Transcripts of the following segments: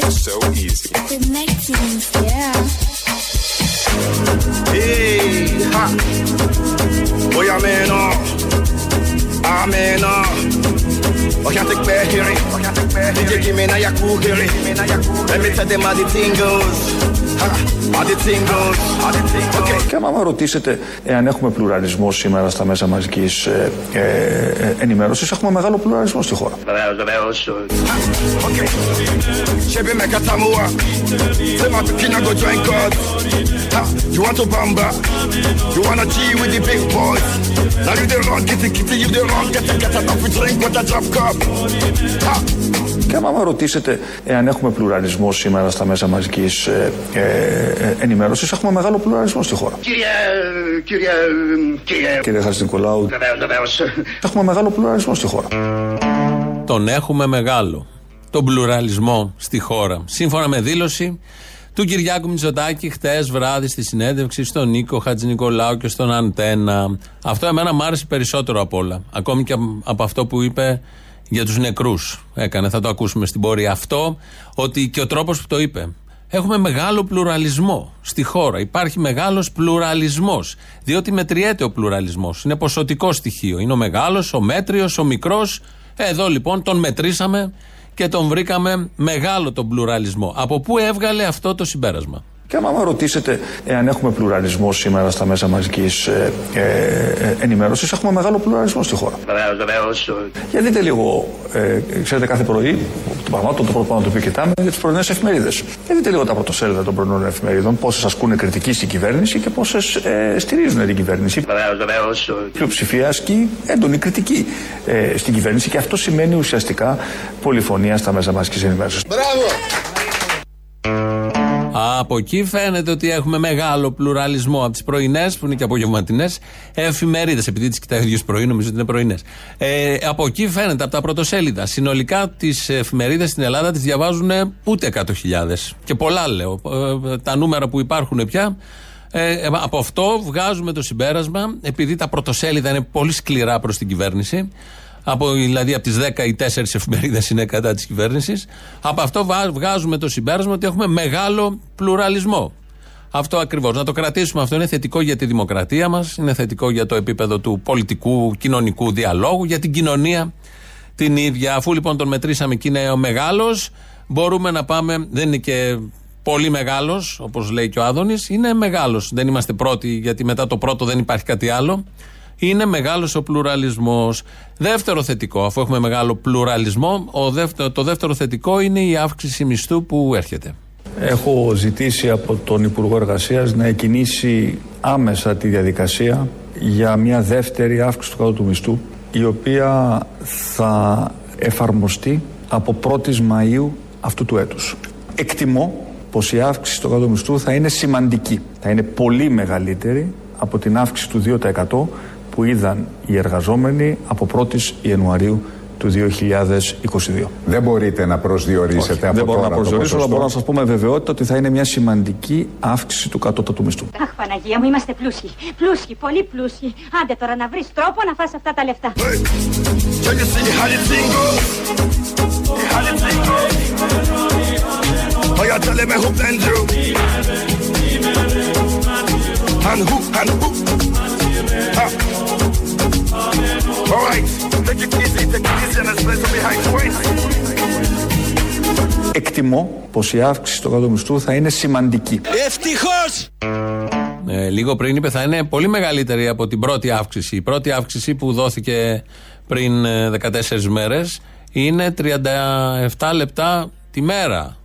It's so easy. Connecting, yeah. Hey, ha. Boy, I'm in on. I'm in on. I can't take back here. I can't take back here. Give me now your cool here. Let me tell them how the thing goes. Και άμα με ρωτήσετε εάν έχουμε πλουραλισμό σήμερα στα μέσα μαζικής ενημέρωσης, έχουμε μεγάλο πλουραλισμό στη χώρα. Και άμα με ρωτήσετε εάν έχουμε πλουραλισμό σήμερα στα μέσα μαζικής ενημέρωσης, έχουμε μεγάλο πλουραλισμό στη χώρα. Κύριε Χατζηνικολάου, έχουμε μεγάλο πλουραλισμό στη χώρα. Τον έχουμε μεγάλο, τον πλουραλισμό στη χώρα. Σύμφωνα με δήλωση του Κυριάκου Μητσοτάκη χτες βράδυ στη συνέντευξη στον Νίκο Χατζηνικολάου και στον Αντένα. Αυτό εμένα μου άρεσε περισσότερο απ' όλα. Ακόμη και από αυτό που είπε για τους νεκρούς. Έκανε, θα το ακούσουμε στην πορεία αυτό, ότι και ο τρόπος που το είπε. Έχουμε μεγάλο πλουραλισμό στη χώρα. Υπάρχει μεγάλος πλουραλισμός. Διότι μετριέται ο πλουραλισμός. Είναι ποσοτικό στοιχείο. Είναι ο μεγάλος, ο μέτριος, ο μικρός. Εδώ λοιπόν τον μετρήσαμε και τον βρήκαμε μεγάλο τον πλουραλισμό. Από πού έβγαλε αυτό το συμπέρασμα? Και άμα με ρωτήσετε εάν έχουμε πλουραλισμό σήμερα στα μέσα μαζικής ενημέρωσης, έχουμε μεγάλο πλουραλισμό στη χώρα. Για δείτε λίγο, ξέρετε, κάθε πρωί, το πραγματικό το πρώτο πάνω το οποίο κοιτάμε είναι τις πρωινές εφημερίδες. Για δείτε λίγο τα πρωτοσέλιδα των πρωινών εφημερίδων, πόσες ασκούν κριτική στην κυβέρνηση και πόσες στηρίζουν την κυβέρνηση. Η πλειοψηφία ασκεί έντονη κριτική στην κυβέρνηση και αυτό σημαίνει ουσιαστικά πολυφωνία στα μέσα μαζικής ενημέρωσης. Από εκεί φαίνεται ότι έχουμε μεγάλο πλουραλισμό. Από τις πρωινές, που είναι και απογευματινές εφημερίδες, επειδή τις κοιτάει ο ίδιος πρωί, νομίζω ότι είναι πρωινές. Από εκεί φαίνεται, από τα πρωτοσέλιδα. Συνολικά τις εφημερίδες στην Ελλάδα τις διαβάζουν ούτε 100.000. Και πολλά λέω. Τα νούμερα που υπάρχουν πια. Από αυτό βγάζουμε το συμπέρασμα, επειδή τα πρωτοσέλιδα είναι πολύ σκληρά προς την κυβέρνηση. Δηλαδή από τις 10 ή 4 εφημερίδες είναι κατά της κυβέρνησης. Από αυτό βγάζουμε το συμπέρασμα ότι έχουμε μεγάλο πλουραλισμό. Αυτό ακριβώς. Να το κρατήσουμε αυτό. Είναι θετικό για τη δημοκρατία μας, είναι θετικό για το επίπεδο του πολιτικού, κοινωνικού διαλόγου, για την κοινωνία την ίδια. Αφού λοιπόν τον μετρήσαμε και είναι ο μεγάλος, μπορούμε να πάμε. Δεν είναι και πολύ μεγάλος, όπως λέει και ο Άδωνης. Είναι μεγάλος. Δεν είμαστε πρώτοι, γιατί μετά το πρώτο δεν υπάρχει κάτι άλλο. Είναι μεγάλος ο πλουραλισμός. Δεύτερο θετικό, αφού έχουμε μεγάλο πλουραλισμό, το δεύτερο θετικό είναι η αύξηση μισθού που έρχεται. Έχω ζητήσει από τον Υπουργό Εργασίας να εκκινήσει άμεσα τη διαδικασία για μια δεύτερη αύξηση του κατώτου μισθού, η οποία θα εφαρμοστεί από 1η Μαΐου αυτού του έτους. Εκτιμώ πως η αύξηση του κατώτου μισθού θα είναι σημαντική, θα είναι πολύ μεγαλύτερη από την αύξηση του 2% που είδαν οι εργαζόμενοι από 1η Ιανουαρίου του 2022. Δεν μπορείτε να προσδιορίσετε. Όχι, από δεν μπορώ να προσδιορίσω, αλλά μπορώ να σας πω με βεβαιότητα ότι θα είναι μια σημαντική αύξηση του κατώτατου μισθού. Αχ, Παναγία μου, είμαστε πλούσιοι. Πλούσιοι, πολύ πλούσιοι. Άντε τώρα να βρεις τρόπο να φας αυτά τα λεφτά. Εκτιμώ πως η αύξηση του κατώτατου μισθού θα είναι σημαντική. Ευτυχώς! Λίγο πριν είπε θα είναι πολύ μεγαλύτερη από την πρώτη αύξηση. Η πρώτη αύξηση που δόθηκε πριν 14 μέρες είναι 37 λεπτά τη μέρα.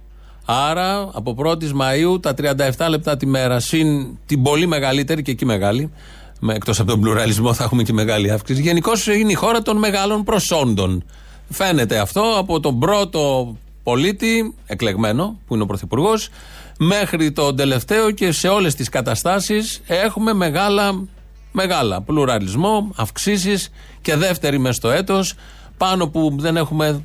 Άρα από 1η Μαΐου τα 37 λεπτά τη μέρα συν την πολύ μεγαλύτερη και εκεί μεγάλη, εκτός από τον πλουραλισμό θα έχουμε και μεγάλη αύξηση. Γενικώς είναι η χώρα των μεγάλων προσόντων. Φαίνεται αυτό από τον πρώτο πολίτη εκλεγμένο που είναι ο Πρωθυπουργός μέχρι τον τελευταίο και σε όλες τις καταστάσεις έχουμε μεγάλα πλουραλισμό, αυξήσεις και δεύτερη μες στο έτος. Πάνω που δεν έχουμε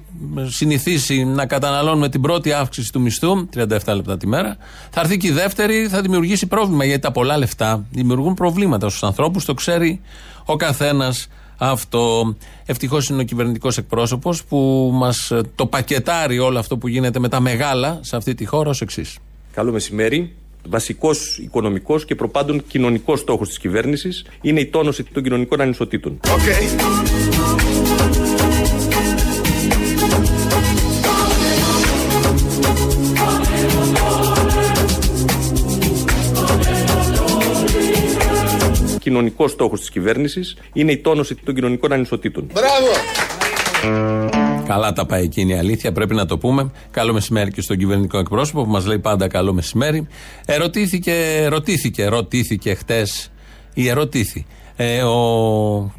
συνηθίσει να καταναλώνουμε την πρώτη αύξηση του μισθού, 37 λεπτά τη μέρα, θα έρθει και η δεύτερη, θα δημιουργήσει πρόβλημα. Γιατί τα πολλά λεφτά δημιουργούν προβλήματα στους ανθρώπους, το ξέρει ο καθένας αυτό. Ευτυχώς είναι ο κυβερνητικός εκπρόσωπος που μας το πακετάρει όλο αυτό που γίνεται με τα μεγάλα σε αυτή τη χώρα ως εξής. Καλό μεσημέρι. Βασικός οικονομικός και προπάντων κοινωνικός στόχος της κυβέρνησης είναι η τόνωση των κοινωνικών ανισοτήτων. Okay. Κοινωνικός στόχος της κυβέρνησης είναι η τόνωση των κοινωνικών ανισοτήτων. Μπράβο! Καλά τα πάει εκείνη η αλήθεια, πρέπει να το πούμε. Καλό μεσημέρι και στον κυβερνητικό εκπρόσωπο που μας λέει πάντα καλό μεσημέρι. Ερωτήθη χτες ο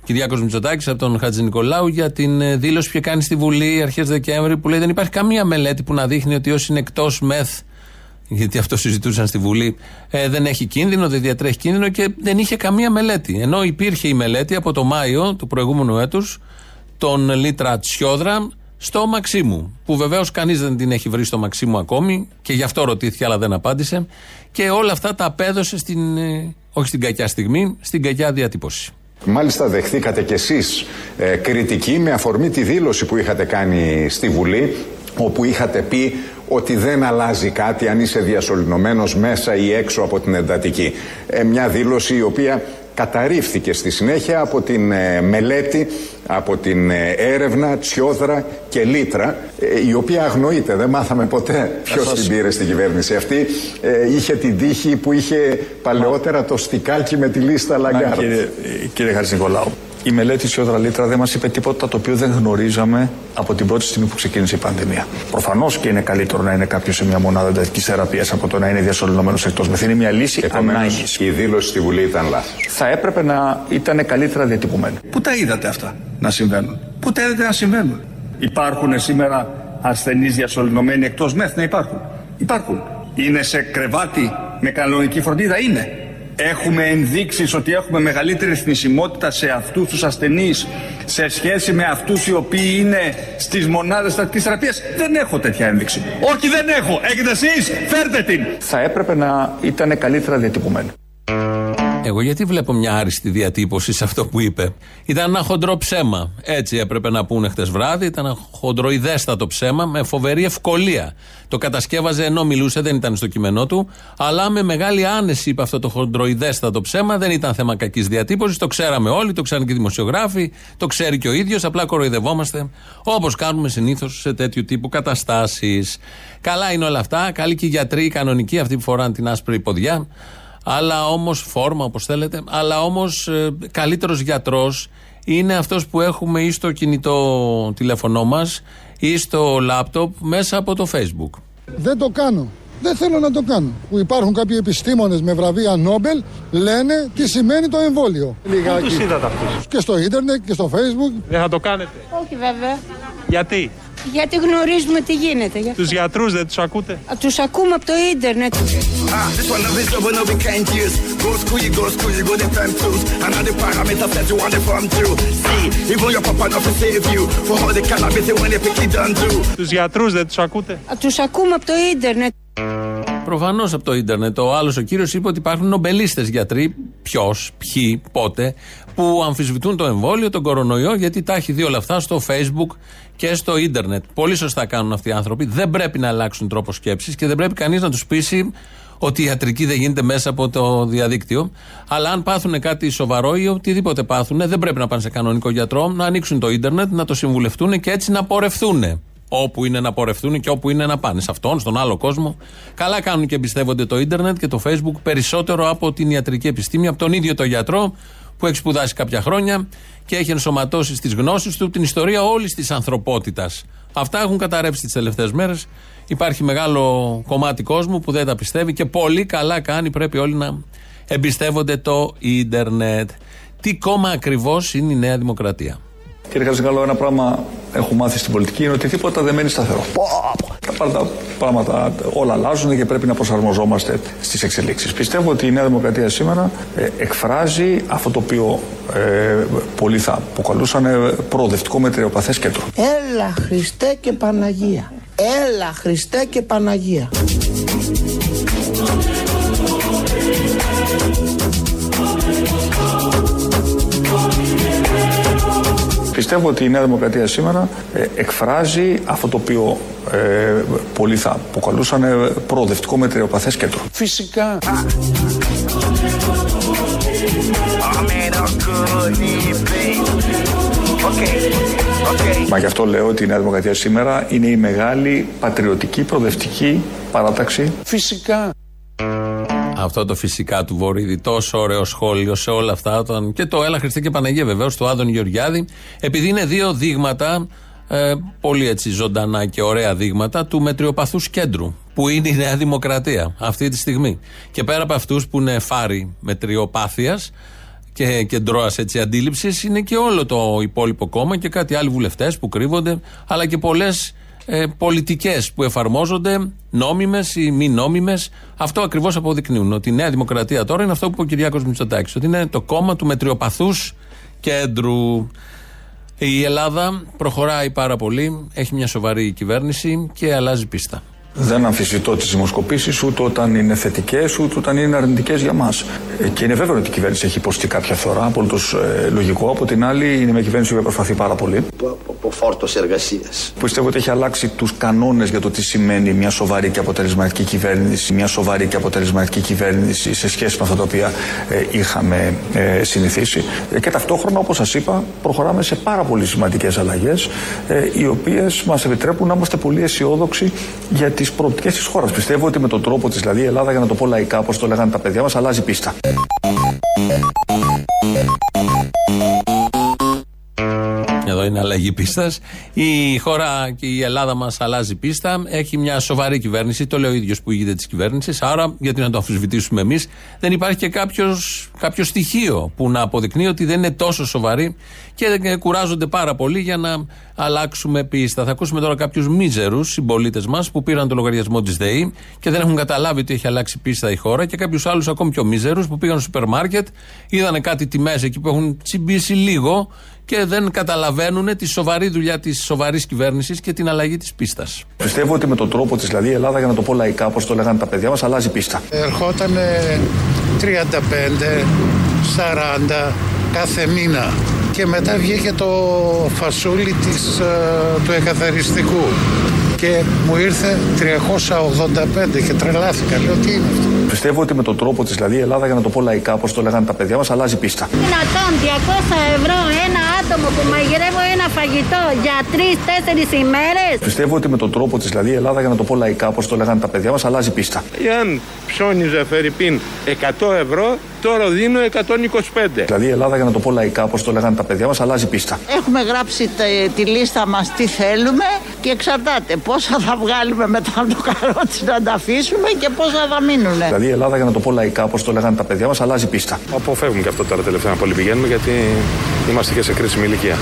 Κυριάκος Μητσοτάκης από τον Χατζηνικολάου για την δήλωση που είχε κάνει στη Βουλή αρχές Δεκέμβρη που λέει δεν υπάρχει καμία μελέτη που να δείχνει ότι όσοι είναι εκτός ΜΕΘ, γιατί αυτό συζητούσαν στη Βουλή, δεν έχει κίνδυνο, δεν διατρέχει κίνδυνο και δεν είχε καμία μελέτη. Ενώ υπήρχε η μελέτη από το Μάιο του προηγούμενου έτους, τον Λίτρα Τσιόδρα στο Μαξίμου, που βεβαίως κανείς δεν την έχει βρει στο Μαξίμου ακόμη και γι' αυτό ρωτήθηκε αλλά δεν απάντησε, και όλα αυτά τα απέδωσε στην κακιά διατύπωση. Μάλιστα δεχθήκατε κι εσείς κριτική με αφορμή τη δήλωση που είχατε κάνει στη Βουλή, όπου είχατε πει ότι δεν αλλάζει κάτι αν είσαι διασωληνωμένος μέσα ή έξω από την εντατική. Μια δήλωση η οποία καταρρίφθηκε στη συνέχεια από την μελέτη, από την έρευνα Τσιόδρα και Λίτρα, η οποία αγνοείται, δεν μάθαμε ποτέ ποιος την πήρε στην κυβέρνηση αυτή. Είχε την τύχη που είχε παλαιότερα το στικάκι με τη λίστα Λαγκάρτ. Κύριε Χατζηνικολάου, η μελέτη Τσιόδρα Λίτρα δεν μας είπε τίποτα το οποίο δεν γνωρίζαμε από την πρώτη στιγμή που ξεκίνησε η πανδημία. Προφανώς και είναι καλύτερο να είναι κάποιος σε μια μονάδα εντατικής θεραπείας από το να είναι διασωληνωμένος εκτός ΜΕΘ. Είναι μια λύση ανάγκης. Η δήλωση στη Βουλή ήταν λάθος. Θα έπρεπε να ήταν καλύτερα διατυπωμένη. Πού τα είδατε αυτά να συμβαίνουν? Πού τα είδατε να συμβαίνουν? Υπάρχουν σήμερα ασθενείς διασωληνωμένοι εκτός ΜΕΘ? Ναι, υπάρχουν. Υπάρχουν. Είναι σε κρεβάτι με κανονική φροντίδα? Είναι. Έχουμε ενδείξεις ότι έχουμε μεγαλύτερη θνησιμότητα σε αυτούς τους ασθενείς σε σχέση με αυτούς οι οποίοι είναι στις μονάδες στατικής θεραπείας? Δεν έχω τέτοια ένδειξη. Όχι, δεν έχω. Έχετε εσείς, φέρτε την. Θα έπρεπε να ήταν καλύτερα διατυπωμένη. Εγώ γιατί βλέπω μια άριστη διατύπωση σε αυτό που είπε? Ήταν ένα χοντρό ψέμα. Έτσι έπρεπε να πούνε χτες βράδυ. Ήταν ένα χοντροειδέστατο ψέμα με φοβερή ευκολία. Το κατασκεύαζε ενώ μιλούσε, δεν ήταν στο κείμενό του. Αλλά με μεγάλη άνεση είπε αυτό το χοντροειδέστατο ψέμα. Δεν ήταν θέμα κακής διατύπωσης. Το ξέραμε όλοι, το ξέραν και οι δημοσιογράφοι, το ξέρει και ο ίδιος. Απλά κοροϊδευόμαστε όπως κάνουμε συνήθως σε τέτοιου τύπου καταστάσεις. Καλά είναι όλα αυτά. Καλοί και οι γιατροί, οι κανονικοί, αυτοί που φοράνε την άσπρη ποδιά. Αλλά όμως, φόρμα όπως θέλετε, αλλά όμως καλύτερος γιατρός είναι αυτός που έχουμε ή στο κινητό τηλέφωνό μας ή στο λάπτοπ μέσα από το Facebook. Δεν το κάνω. Δεν θέλω να το κάνω. Που υπάρχουν κάποιοι επιστήμονες με βραβεία Νόμπελ, λένε τι σημαίνει το εμβόλιο. Λιγάκι. Τους είδατε αυτούς? Και στο ίντερνετ και στο Facebook. Δεν θα το κάνετε? Όχι βέβαια. Γιατί? Γιατί γνωρίζουμε τι γίνεται. Τους γιατρούς δεν τους ακούτε? Τους ακούμε από το ίντερνετ. Τους γιατρούς δεν τους ακούτε? Τους ακούμε από το ίντερνετ. Προφανώς από το ίντερνετ. Ο άλλος ο κύριος είπε ότι υπάρχουν νομπελίστες γιατροί. Ποιος, ποιοι, πότε, που αμφισβητούν το εμβόλιο, τον κορονοϊό, γιατί τα έχει δει όλα αυτά στο Facebook και στο ίντερνετ. Πολύ σωστά κάνουν αυτοί οι άνθρωποι. Δεν πρέπει να αλλάξουν τρόπο σκέψης και δεν πρέπει κανείς να τους πείσει ότι η ιατρική δεν γίνεται μέσα από το διαδίκτυο. Αλλά αν πάθουν κάτι σοβαρό ή οτιδήποτε πάθουν, δεν πρέπει να πάνε σε κανονικό γιατρό, να ανοίξουν το ίντερνετ, να το συμβουλευτούν και έτσι να πορευθούν. Όπου είναι να πορευτούν και όπου είναι να πάνε. Σε αυτόν, στον άλλο κόσμο. Καλά κάνουν και εμπιστεύονται το ίντερνετ και το Facebook περισσότερο από την ιατρική επιστήμη, από τον ίδιο τον γιατρό που έχει σπουδάσει κάποια χρόνια και έχει ενσωματώσει στις γνώσεις του την ιστορία όλης της ανθρωπότητας. Αυτά έχουν καταρρεύσει τις τελευταίες μέρες. Υπάρχει μεγάλο κομμάτι κόσμου που δεν τα πιστεύει και πολύ καλά κάνει. Πρέπει όλοι να εμπιστεύονται το ίντερνετ. Τι κόμμα ακριβώς είναι η Νέα Δημοκρατία? Κύριε Χατζηνικολάου, ένα πράγμα έχω μάθει στην πολιτική είναι ότι τίποτα δεν μένει σταθερό. Τα πράγματα όλα αλλάζουν και πρέπει να προσαρμοζόμαστε στις εξελίξεις. Πιστεύω ότι η Νέα Δημοκρατία σήμερα εκφράζει αυτό το οποίο πολλοί θα αποκαλούσαν προοδευτικό μετριοπαθές κέντρο. Έλα Χριστέ και Παναγία. Έλα Χριστέ και Παναγία. Πιστεύω ότι η Νέα Δημοκρατία σήμερα εκφράζει αυτό το οποίο πολλοί θα αποκαλούσαν προοδευτικό μετριοπαθές κέντρο. Φυσικά. Μα γι' αυτό λέω ότι η Νέα Δημοκρατία σήμερα είναι η μεγάλη πατριωτική προοδευτική παράταξη. Φυσικά. Αυτό το φυσικά του Βορύδη, τόσο ωραίο σχόλιο σε όλα αυτά. Όταν... Και το Έλα Χριστή και Παναγία βεβαίως του Άδωνη Γεωργιάδη. Επειδή είναι δύο δείγματα, πολύ έτσι ζωντανά και ωραία δείγματα του μετριοπαθούς κέντρου, που είναι η Νέα Δημοκρατία αυτή τη στιγμή. Και πέρα από αυτούς που είναι φάροι μετριοπάθειας και κεντρώας έτσι αντίληψης, είναι και όλο το υπόλοιπο κόμμα και κάτι άλλοι βουλευτές που κρύβονται, αλλά και πολλές πολιτικές που εφαρμόζονται, νόμιμες ή μη νόμιμες. Αυτό ακριβώς αποδεικνύουν ότι η Νέα Δημοκρατία τώρα είναι αυτό που είπε ο Κυριάκος Μητσοτάκης, ότι είναι το κόμμα του μετριοπαθούς κέντρου. Η Ελλάδα προχωράει πάρα πολύ, έχει μια σοβαρή κυβέρνηση και αλλάζει πίστα. Δεν αμφισβητώ τις δημοσκοπήσεις, ούτε όταν είναι θετικές, ούτε όταν είναι αρνητικές για μας. Και είναι βέβαιο ότι η κυβέρνηση έχει υποστεί κάποια φθορά, απολύτως λογικό. Από την άλλη, είναι μια κυβέρνηση που προσπαθεί πάρα πολύ. Από φόρτος εργασίας. Πιστεύω ότι έχει αλλάξει τους κανόνες για το τι σημαίνει μια σοβαρή και αποτελεσματική κυβέρνηση, μια σοβαρή και αποτελεσματική κυβέρνηση σε σχέση με αυτά τα οποία είχαμε συνηθίσει. Και ταυτόχρονα, όπως σας είπα, προχωράμε σε πάρα πολύ σημαντικές αλλαγές, οι οποίες μας επιτρέπουν να είμαστε πολύ αισιόδοξοι για τις προοπτικές της χώρας. Πιστεύω ότι με τον τρόπο της, δηλαδή, η Ελλάδα, για να το πω λαϊκά, όπως το λέγανε τα παιδιά μας, αλλάζει πίστα. Εδώ είναι αλλαγή πίστας. Η χώρα και η Ελλάδα μας αλλάζει πίστα. Έχει μια σοβαρή κυβέρνηση. Το λέει ο ίδιος που ηγείται της κυβέρνησης. Άρα, γιατί να το αμφισβητήσουμε εμείς? Δεν υπάρχει και κάποιο στοιχείο που να αποδεικνύει ότι δεν είναι τόσο σοβαρή και κουράζονται πάρα πολύ για να αλλάξουμε πίστα. Θα ακούσουμε τώρα κάποιους μίζερους συμπολίτες μας που πήραν το λογαριασμό της ΔΕΗ και δεν έχουν καταλάβει ότι έχει αλλάξει πίστα η χώρα, και κάποιους άλλους ακόμη πιο μίζερους που πήγαν στο σούπερ μάρκετ, είδανε κάτι τιμές εκεί που έχουν τσιμπήσει λίγο και δεν καταλαβαίνουν τη σοβαρή δουλειά της σοβαρής κυβέρνησης και την αλλαγή της πίστας. Πιστεύω ότι με τον τρόπο της, δηλαδή, η Ελλάδα, για να το πω λαϊκά, όπως το λέγανε τα παιδιά μας, αλλάζει πίστα. Ερχόταν 35-40 κάθε μήνα. Και μετά βγήκε το φασούλι του εκαθαριστικού και μου ήρθε 385 και τρελάθηκα. Λέω, τι είναι αυτό? Πιστεύω ότι με τον τρόπο της, δηλαδή, η Ελλάδα, για να το πω λαϊκά, όπως το λέγανε τα παιδιά μας, αλλάζει πίστα. Δυνατόν 200 ευρώ ένα άτομο που μαγειρεύω ένα φαγητό για 3-4 ημέρες. Πιστεύω ότι με τον τρόπο της, δηλαδή, η Ελλάδα, για να το πω λαϊκά, όπως το λέγανε τα παιδιά μας, αλλάζει πίστα. Εάν ψώνιζα φερρυπίν 100 ευρώ, τώρα δίνω 125. Δηλαδή η Ελλάδα, για να το πω λαϊκά, όπως το λέγανε τα παιδιά μας, αλλάζει πίστα. Έχουμε γράψει τη λίστα μας τι θέλουμε και εξαρτάται πόσα θα βγάλουμε μετά από το καρότσι να τα αφήσουμε και πόσα θα μείνουνε. Δηλαδή η Ελλάδα, για να το πω λαϊκά, όπως το λέγανε τα παιδιά μας, αλλάζει πίστα. Αποφεύγουμε και αυτό τώρα τελευταία να πολύ πηγαίνουμε, γιατί είμαστε και σε κρίσιμη ηλικία.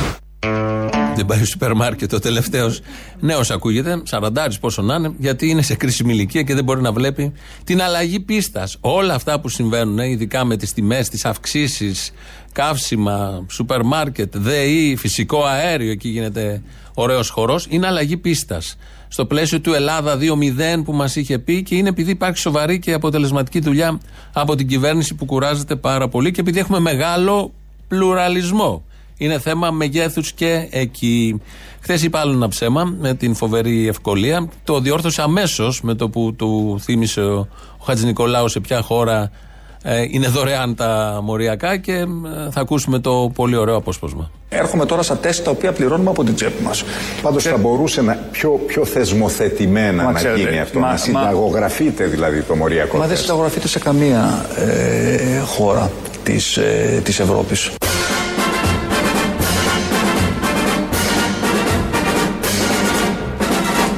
Δεν πάει στο σούπερ μάρκετ ο τελευταίος νέος, ακούγεται, 40 πόσο να είναι, γιατί είναι σε κρίσιμη ηλικία και δεν μπορεί να βλέπει την αλλαγή πίστας. Όλα αυτά που συμβαίνουν, ειδικά με τις τιμές, τις αυξήσεις, καύσιμα, σούπερ μάρκετ, ΔΕΗ, φυσικό αέριο, εκεί γίνεται ωραίος χορός, είναι αλλαγή πίστας. Στο πλαίσιο του Ελλάδα 2.0 που μας είχε πει, και είναι επειδή υπάρχει σοβαρή και αποτελεσματική δουλειά από την κυβέρνηση που κουράζεται πάρα πολύ και επειδή έχουμε μεγάλο πλουραλισμό. Είναι θέμα μεγέθους και εκεί. Χθες είπα άλλο ένα ψέμα με την φοβερή ευκολία. Το διόρθωσε αμέσως με το που του θύμισε ο Χατζηνικολάου σε ποια χώρα είναι δωρεάν τα μοριακά, και θα ακούσουμε το πολύ ωραίο απόσπασμα. Έρχομαι τώρα στα τεστ τα οποία πληρώνουμε από την τσέπη μας. Πάντως θα μπορούσε να πιο θεσμοθετημένα να γίνει αυτό. Να συνταγογραφείται δηλαδή το μοριακό. Μα δεν συνταγογραφείται σε καμία χώρα της Ευρώπης.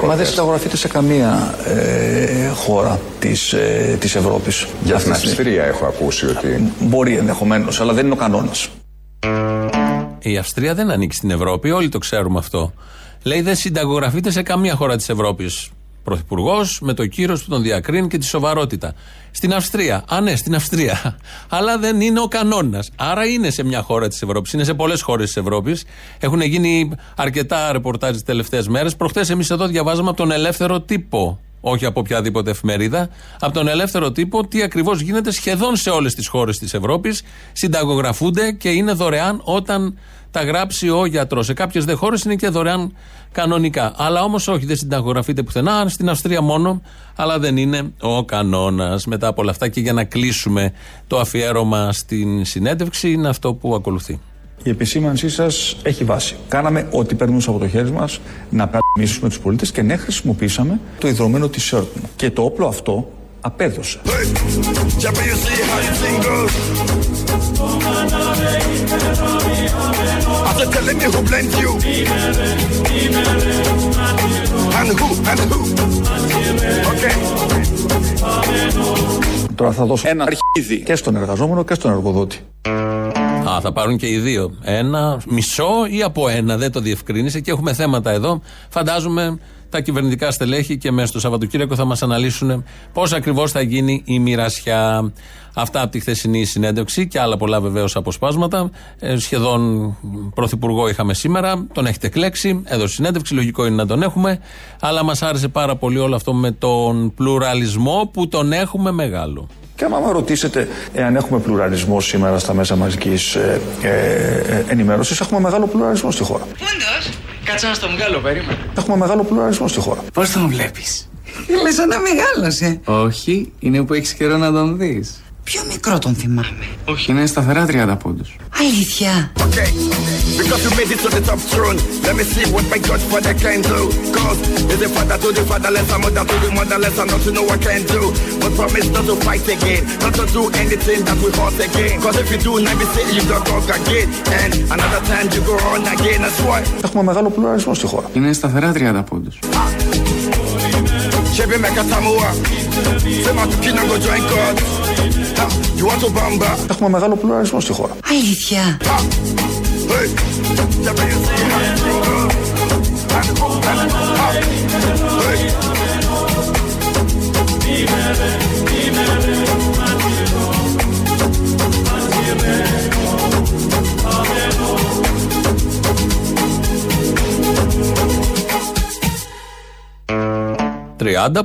Μα δεν συνταγογραφείται σε καμία χώρα της Ευρώπης. Για την Αυστρία έχω ακούσει ότι... Μπορεί ενδεχομένως, αλλά δεν είναι ο κανόνας. Η Αυστρία δεν ανήκει στην Ευρώπη, όλοι το ξέρουμε αυτό. Λέει δεν συνταγογραφείται σε καμία χώρα της Ευρώπης. Πρωθυπουργός με το κύρος που τον διακρίνει και τη σοβαρότητα. Στην Αυστρία. Α, ναι, στην Αυστρία. Αλλά δεν είναι ο κανόνας. Άρα είναι σε μια χώρα της Ευρώπης. Είναι σε πολλές χώρες της Ευρώπης. Έχουν γίνει αρκετά ρεπορτάζ τις τελευταίες μέρες. Προχθές εμείς εδώ διαβάζαμε από τον Ελεύθερο Τύπο όχι από οποιαδήποτε εφημερίδα, από τον Ελεύθερο Τύπο, τι ακριβώς γίνεται σχεδόν σε όλες τις χώρες της Ευρώπης. Συνταγογραφούνται και είναι δωρεάν όταν τα γράψει ο γιατρός. Σε κάποιες δε χώρες είναι και δωρεάν κανονικά. Αλλά όμως όχι, δεν συνταγογραφείται πουθενά, στην Αυστρία μόνο, αλλά δεν είναι ο κανόνας. Μετά από όλα αυτά, και για να κλείσουμε το αφιέρωμα στην συνέντευξη, είναι αυτό που ακολουθεί. Η επισήμανσή σας έχει βάση. Κάναμε ό,τι περνούσε από το χέρι μας να παραμίσουμε τους πολίτες και ναι, χρησιμοποίησαμε το ιδρωμένο t-shirt μου. Και το όπλο αυτό απέδωσε. Τώρα θα δώσω ένα αρχίδι και στον εργαζόμενο και στον εργοδότη. Α, θα πάρουν και οι δύο. Ένα μισό ή από ένα, δεν το διευκρίνησε, και έχουμε θέματα εδώ. Φαντάζομαι τα κυβερνητικά στελέχη και μέσα στο Σαββατοκύριακο θα μας αναλύσουν πώς ακριβώς θα γίνει η μοιρασιά. Αυτά από τη χθεσινή συνέντευξη και άλλα πολλά βεβαίως αποσπάσματα. Σχεδόν πρωθυπουργό είχαμε σήμερα, τον έχετε κλέξει, έδωσε συνέντευξη, λογικό είναι να τον έχουμε, αλλά μας άρεσε πάρα πολύ όλο αυτό με τον πλουραλισμό που τον έχουμε μεγάλο. Και άμα με ρωτήσετε εάν έχουμε πλουραλισμό σήμερα στα μέσα μαζικής ενημέρωσης, έχουμε μεγάλο πλουραλισμό στη χώρα. Όντως, κάτσε να στο βγάλω, περίμενα. Έχουμε μεγάλο πλουραλισμό στη χώρα. Πώς τον βλέπεις? Είμαι σαν να μεγάλωσε. Όχι, είναι που έχεις καιρό να τον δεις. Πιο μικρό τον θυμάμαι. Όχι, είναι σταθερά 30 πόντους. Αλήθεια. Έχουμε μεγάλο πλουραλισμό στη χώρα. Είναι σταθερά 30 πόντους. Έχουμε μεγάλο πλουραλισμό στη χώρα. Αλήθεια.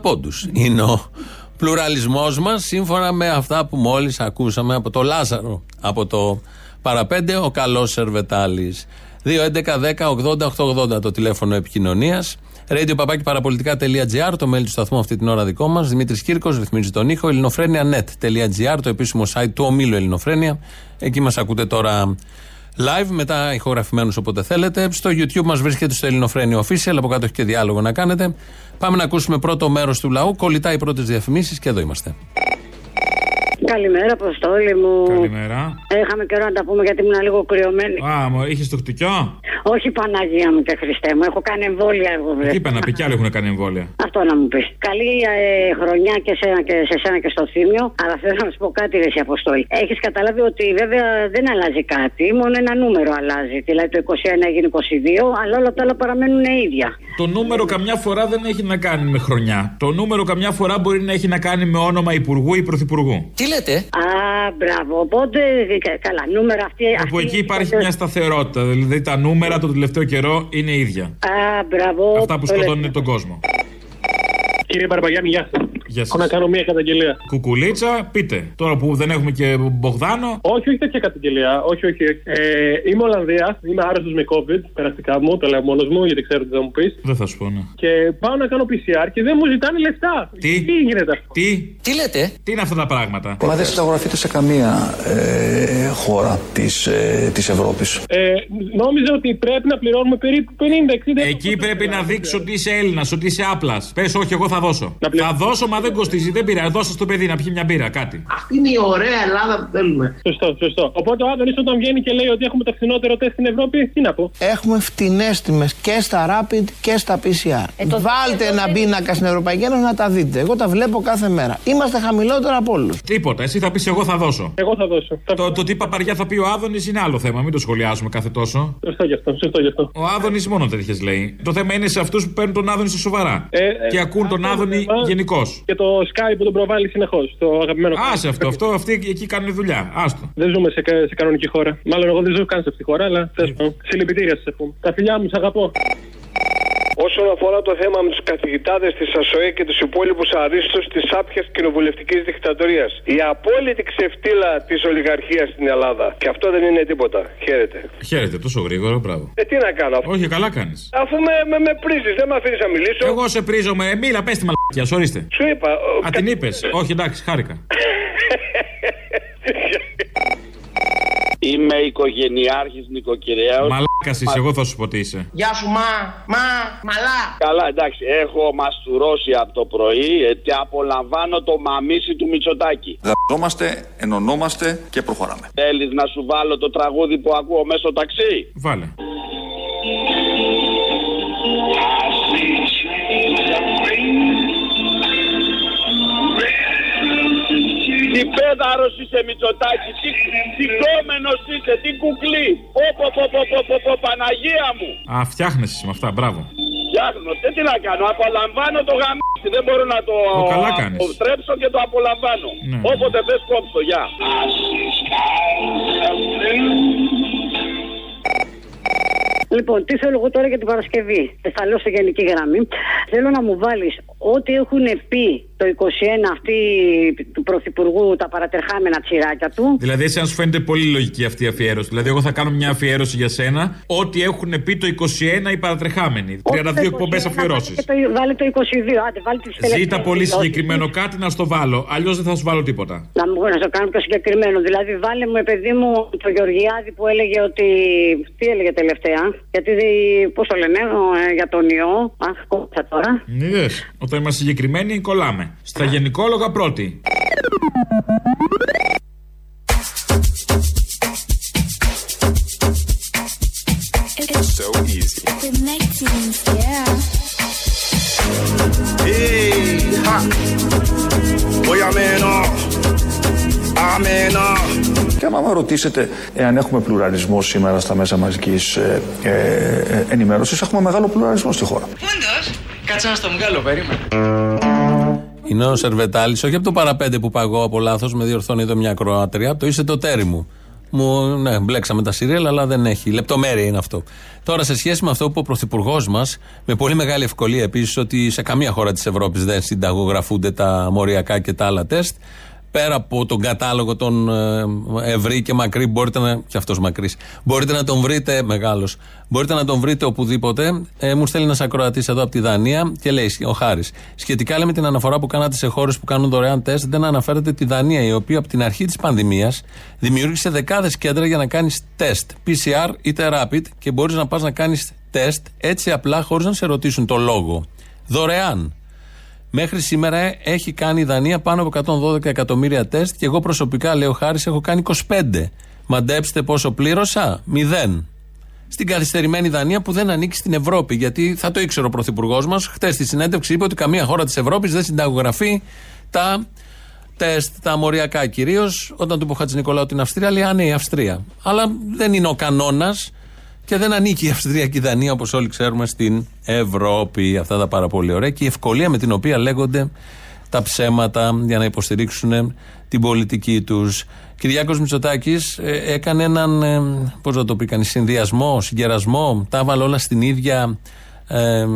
Πόντους. Είναι ο πλουραλισμός μας σύμφωνα με αυτά που μόλις ακούσαμε από το Λάζαρο, από το παραπέντε, ο καλός Σερβετάλης. 2-11-10-80-880 το τηλέφωνο επικοινωνίας. radio-papaki-parapolitica.gr το mail του σταθμού αυτή την ώρα δικό μας. Δημήτρης Κύρκος ρυθμίζει τον ήχο. ελληνοφρένια.net.gr το επίσημο site του ομίλου Ελληνοφρένια. Εκεί μας ακούτε τώρα live, μετά ηχογραφημένους όποτε θέλετε. Στο YouTube μας βρίσκεται στο Ελληνοφρένιο Official, από κάτω έχει και διάλογο να κάνετε. Πάμε να ακούσουμε πρώτο μέρος του λαού. Κολλητά οι πρώτες διαφημίσεις και εδώ είμαστε. Καλημέρα, Αποστόλη μου. Καλημέρα. Έχαμε καιρό να τα πούμε γιατί ήμουν λίγο κρυωμένη. Α, είχες το χτυκιό? Όχι, Παναγία μου και Χριστέ μου. Έχω κάνει εμβόλια εγώ, βέβαια. Είπα να πει κι άλλοι έχουν κάνει εμβόλια. Αυτό να μου πεις. Καλή χρονιά και σε σένα και στο Θύμιο. Αλλά θέλω να σου πω κάτι, ρε Αποστόλη. Έχεις καταλάβει ότι βέβαια δεν αλλάζει κάτι. Μόνο ένα νούμερο αλλάζει. Δηλαδή το 21 έγινε 22, αλλά όλα τα άλλα παραμένουν ίδια. Το νούμερο καμιά φορά δεν έχει να κάνει με χρονιά. Το νούμερο καμιά φορά μπορεί να έχει να κάνει με όνομα υπουργού ή πρωθυπουργού. Α, μπράβο. Οπότε καλά, νούμερα αυτή. Από εκεί υπάρχει μια σταθερότητα. Δηλαδή τα νούμερα τον τελευταίο καιρό είναι ίδια. Α, μπράβο. Αυτά που σκοτώνουν τον κόσμο. Κύριε Παρπαγιάννη, γεια σας. Έχω να κάνω μια καταγγελία. Κουκουλίτσα, πείτε. Τώρα που δεν έχουμε και Μπογδάνο. Όχι, όχι τέτοια καταγγελία. Όχι, όχι. Είμαι Ολλανδία. Είμαι άρρωστος με COVID. Περαστικά μου, το λέω μόνος μου, γιατί ξέρω τι θα μου πεις. Δεν θα σου πω, ναι. Και πάω να κάνω PCR και δεν μου ζητάνε λεφτά. Τι γίνεται αυτό? Τι λέτε? Τι είναι αυτά τα πράγματα? Μα δεν συνταγογραφείται σε καμία χώρα της Ευρώπης. Νόμιζα ότι πρέπει να πληρώνουμε περίπου 50-60 ευρώ. Εκεί πρέπει να δείξει ότι είσαι Έλληνας, ότι είσαι Άπλας. Πες, όχι, εγώ θα δώσω. Θα δώσω, μα δεν κοστίζει, δεν πειράζει. Δώσε στο παιδί να πιει μια μπύρα, κάτι. Αυτή είναι η ωραία Ελλάδα που θέλουμε. Σωστό, σωστό. Οπότε ο Άδωνης όταν βγαίνει και λέει ότι έχουμε τα φθηνότερα τεστ στην Ευρώπη, τι να πω? Έχουμε φτηνές τιμές και στα Rapid και στα PCR. Βάλτε ένα πίνακα στην Ευρωπαϊκή Ένωση να τα δείτε. Εγώ τα βλέπω κάθε μέρα. Είμαστε χαμηλότερα από όλους. Τίποτα. Εσύ θα πεις, εγώ θα δώσω. Εγώ θα δώσω. Το τι παπαριά θα πει ο Άδωνης είναι άλλο θέμα. Μην το σχολιάζουμε κάθε τόσο. Σωστό γι' αυτό, σωστό γι' αυτό. Ο Άδωνης μόνο τέτοιες λέει. Το θέμα είναι σε αυτούς που παίρνουν τον Άδωνη στα σοβαρά. Και ακούν τον Άδωνη γενικώ. Και το Skype που τον προβάλλει συνεχώς. Το αγαπημένο. Άσε αυτό, αυτοί εκεί κάνουν δουλειά. Άστο. Δεν ζούμε σε κανονική χώρα. Μάλλον εγώ δεν ζω καν σε αυτή τη χώρα, αλλά θέλω. Συλληπιτήρια σας, πούμε. Τα φιλιά μου, σ' αγαπώ. Όσον αφορά το θέμα με τους καθηγητάδες της ΑΣΟΕ και τους υπόλοιπους αρίστους της άπιας κοινοβουλευτικής δικτατορίας. Η απόλυτη ξεφτύλα της ολιγαρχίας στην Ελλάδα. Και αυτό δεν είναι τίποτα. Χαίρετε. Χαίρετε, τόσο γρήγορα, μπράβο. Τι να κάνω. Όχι, καλά κάνεις. Αφού με πρίζεις, δεν με αφήνεις να μιλήσω. Εγώ σε πρίζω, μίλα, πες τη μαλακιά, ορίστε. Σου είπα. Α, την είπες. Όχι, εντάξει, χάρηκα. Είμαι οικογενειάρχης νοικοκυρέως. Μαλάκας είσαι, εγώ θα σου πω τι είσαι. Γεια σου μαλά. Καλά, εντάξει, έχω μαστουρώσει από το πρωί και απολαμβάνω το μαμίσι του Μητσοτάκη. Δαπτόμαστε, ενωνόμαστε και προχωράμε. Θέλεις να σου βάλω το τραγούδι που ακούω μέσα στο ταξί? Βάλε. Τι πέδαρος είσαι Μητσοτάκη, τι κόμενος είσαι, τι κουκλή. Πω, Παναγία μου. Α, φτιάχνεσαι με αυτά, μπράβο. Φτιάχνω, τι να κάνω, απολαμβάνω το γαμίσι, δεν μπορώ να το αποτρέψω και το απολαμβάνω. Ναι. Όποτε θες κόψω, γεια. Λοιπόν, τι θέλω εγώ τώρα για την Παρασκευή. Θα λέω σε γενική γραμμή. Θέλω να μου βάλεις ό,τι έχουν πει το 21 αυτοί του Πρωθυπουργού, τα παρατερχάμενα τσιράκια του. Δηλαδή, εσένα σου φαίνεται πολύ λογική αυτή η αφιέρωση. Δηλαδή, εγώ θα κάνω μια αφιέρωση για σένα, ό,τι έχουν πει το 21 οι παρατρεχάμενοι. 32 εκπομπές αφιερώσεις. Βάλε το 22, άντε, βάλε τις τελευταίες. Ζήτα πολύ συγκεκριμένο κάτι να στο βάλω. Αλλιώς δεν θα σου βάλω τίποτα. Να μου να το κάνω πιο συγκεκριμένο. Δηλαδή, βάλε μου, παιδί μου, το Γεωργιάδη που έλεγε ότι. Τι έλεγε τελευταία? Γιατί, πώς το λένε, για τον ιό. Αχ, κόμψα τώρα. Ναι, όταν είμαστε συγκεκριμένοι, κολλάμε. Στα γενικόλογα πρώτη. So easy. Hey, ha. Boy, I'm in awe. I'm in awe. Και άμα ρωτήσετε εάν έχουμε πλουραλισμό σήμερα στα μέσα μαζικής ενημέρωσης, έχουμε μεγάλο πλουραλισμό στη χώρα. Μόντως, κάτσε να στο βγάλω, περίμενε. Είναι ο Σερβετάλης, όχι από το παραπέντε που παγώ από λάθος, με διορθώνει εδώ μια ακροάτρια, από το Είσαι το τέρι μου. Ναι, μπλέξαμε τα σιριέλ, αλλά δεν έχει. Λεπτομέρεια είναι αυτό. Τώρα, σε σχέση με αυτό που είπε ο Πρωθυπουργός μας, με πολύ μεγάλη ευκολία επίσης, ότι σε καμία χώρα της Ευρώπης δεν συνταγογραφούνται τα μοριακά και τα άλλα τεστ. Πέρα από τον κατάλογο των ευρύ και μακρύ, μπορείτε να. Και αυτός μακρύς. Μπορείτε να τον βρείτε. Μεγάλος. Μπορείτε να τον βρείτε οπουδήποτε. Μου στέλνει ένας ακροατής εδώ από τη Δανία και λέει ο Χάρης. Σχετικά με την αναφορά που κάνατε σε χώρες που κάνουν δωρεάν τεστ, δεν αναφέρατε τη Δανία, η οποία από την αρχή της πανδημίας δημιούργησε δεκάδες κέντρα για να κάνεις τεστ. PCR είτε rapid, και μπορείς να πας να κάνεις τεστ έτσι απλά, χωρίς να σε ρωτήσουν το λόγο. Δωρεάν. Μέχρι σήμερα έχει κάνει η Δανία πάνω από 112 εκατομμύρια τεστ, και εγώ προσωπικά, λέει ο Χάρης, έχω κάνει 25. Μαντέψτε πόσο πλήρωσα? 0. Στην καθυστερημένη Δανία που δεν ανήκει στην Ευρώπη, γιατί θα το ήξερε ο Πρωθυπουργός μας. Χτες στη συνέντευξη είπε ότι καμία χώρα της Ευρώπης δεν συνταγογραφεί τα τεστ, τα μοριακά κυρίως. Όταν του είπε ο Χατζηνικολάου την Αυστρία, λέει: Α, ναι, η Αυστρία. Αλλά δεν είναι ο κανόνας και δεν ανήκει η Αυστριακή Δανία, όπως όλοι ξέρουμε, στην Ευρώπη. Αυτά τα πάρα πολύ ωραία, και η ευκολία με την οποία λέγονται τα ψέματα για να υποστηρίξουν την πολιτική τους. Κυριάκος Μητσοτάκης έκανε έναν, πώς να το πει, συνδυασμό, συγκερασμό, τα έβαλε όλα στην ίδια,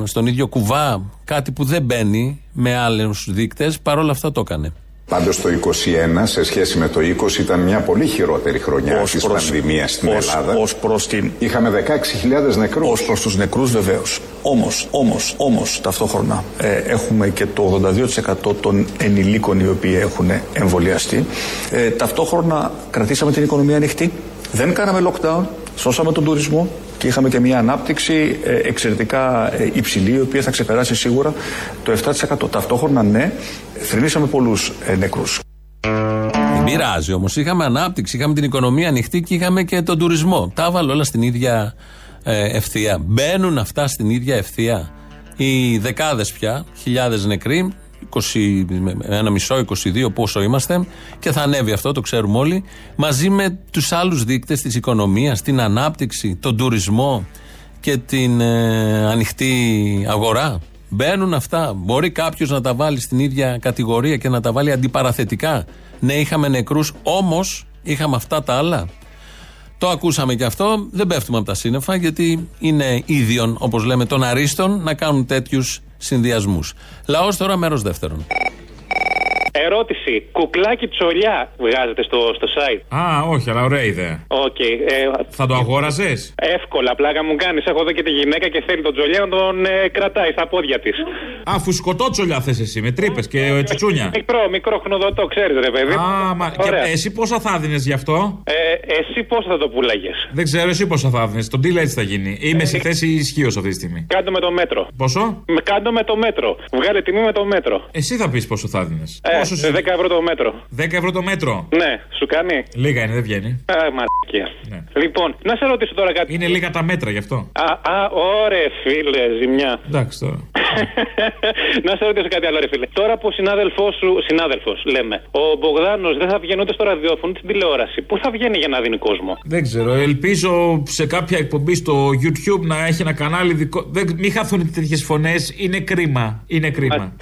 στον ίδιο κουβά, κάτι που δεν μπαίνει με άλλους δείκτες, παρόλα αυτά το έκανε. Πάντως το 2021 σε σχέση με το 20 ήταν μια πολύ χειρότερη χρονιά της πανδημίας στην Ελλάδα. Είχαμε 16.000 νεκρούς. Ως προς τους νεκρούς βεβαίως. Όμως ταυτόχρονα έχουμε και το 82% των ενηλίκων οι οποίοι έχουν εμβολιαστεί. Ταυτόχρονα κρατήσαμε την οικονομία ανοιχτή. Δεν κάναμε lockdown. Σώσαμε τον τουρισμό. Και είχαμε και μια ανάπτυξη εξαιρετικά υψηλή, η οποία θα ξεπεράσει σίγουρα το 7%. Ταυτόχρονα, ναι, θρηνήσαμε πολλούς νεκρούς. Δεν πειράζει όμως. Είχαμε ανάπτυξη, είχαμε την οικονομία ανοιχτή και είχαμε και τον τουρισμό. Τα βάλω όλα στην ίδια ευθεία. Μπαίνουν αυτά στην ίδια ευθεία. Οι δεκάδες πια, χιλιάδες νεκροί, 1,5, 22 πόσο είμαστε, και θα ανέβει αυτό, το ξέρουμε όλοι, μαζί με τους άλλους δείκτες της οικονομίας, την ανάπτυξη, τον τουρισμό και την ανοιχτή αγορά. Μπαίνουν αυτά. Μπορεί κάποιος να τα βάλει στην ίδια κατηγορία και να τα βάλει αντιπαραθετικά. Ναι, είχαμε νεκρούς, όμως είχαμε αυτά τα άλλα. Το ακούσαμε και αυτό, δεν πέφτουμε από τα σύννεφα, γιατί είναι ίδιον, όπως λέμε, των αρίστων να κάνουν τέτοιους συνδυασμούς. Λαός τώρα, μέρος δεύτερον. Ερώτηση. Κουκλάκι τσολιά βγάζετε στο site. Α, όχι, αλλά ωραία ιδέα. Okay, θα το αγόραζες? Εύκολα, πλάκα μου κάνεις. Έχω εδώ και τη γυναίκα και θέλει τον τσολιά να τον κρατάει στα πόδια της. Α, φουσκωτό τσολιά θες εσύ, με τρύπες και τσουτσούνια. Μικρό χνοδωτό, ξέρεις ρε παιδί. Α, μα και εσύ πόσα θα δίνεις γι' αυτό? Εσύ πόσα θα το πουλάγες? Δεν ξέρω, εσύ πόσα θα δίνεις. Το deal έτσι θα γίνει. Είμαι στη θέση ισχύως αυτή τη στιγμή. Κάντο με το μέτρο. Πόσο? Κάντο με το μέτρο. Βγάλε τιμή με το μέτρο. Εσύ θα πεις πόσο θα δίνεις. 10€ το μέτρο. 10€ το μέτρο. Ναι, σου κάνει. Λίγα είναι, δεν βγαίνει. Α, μαλακία. Ναι. Λοιπόν, να σε ρωτήσω τώρα κάτι. Είναι λίγα τα μέτρα γι' αυτό. Ωραία, φίλε, ζημιά. Εντάξει τώρα. Να σε ρωτήσω κάτι άλλο, ρε φίλε. Τώρα που ο συνάδελφός σου, λέμε, ο Μπογδάνος δεν θα βγαίνει ούτε στο ραδιόφωνο, την τηλεόραση. Πού θα βγαίνει για να δίνει κόσμο? Δεν ξέρω. Ελπίζω σε κάποια εκπομπή στο YouTube να έχει ένα κανάλι δικό. Μην χαθούν τέτοιες φωνές. Είναι κρίμα. Είναι κρίμα.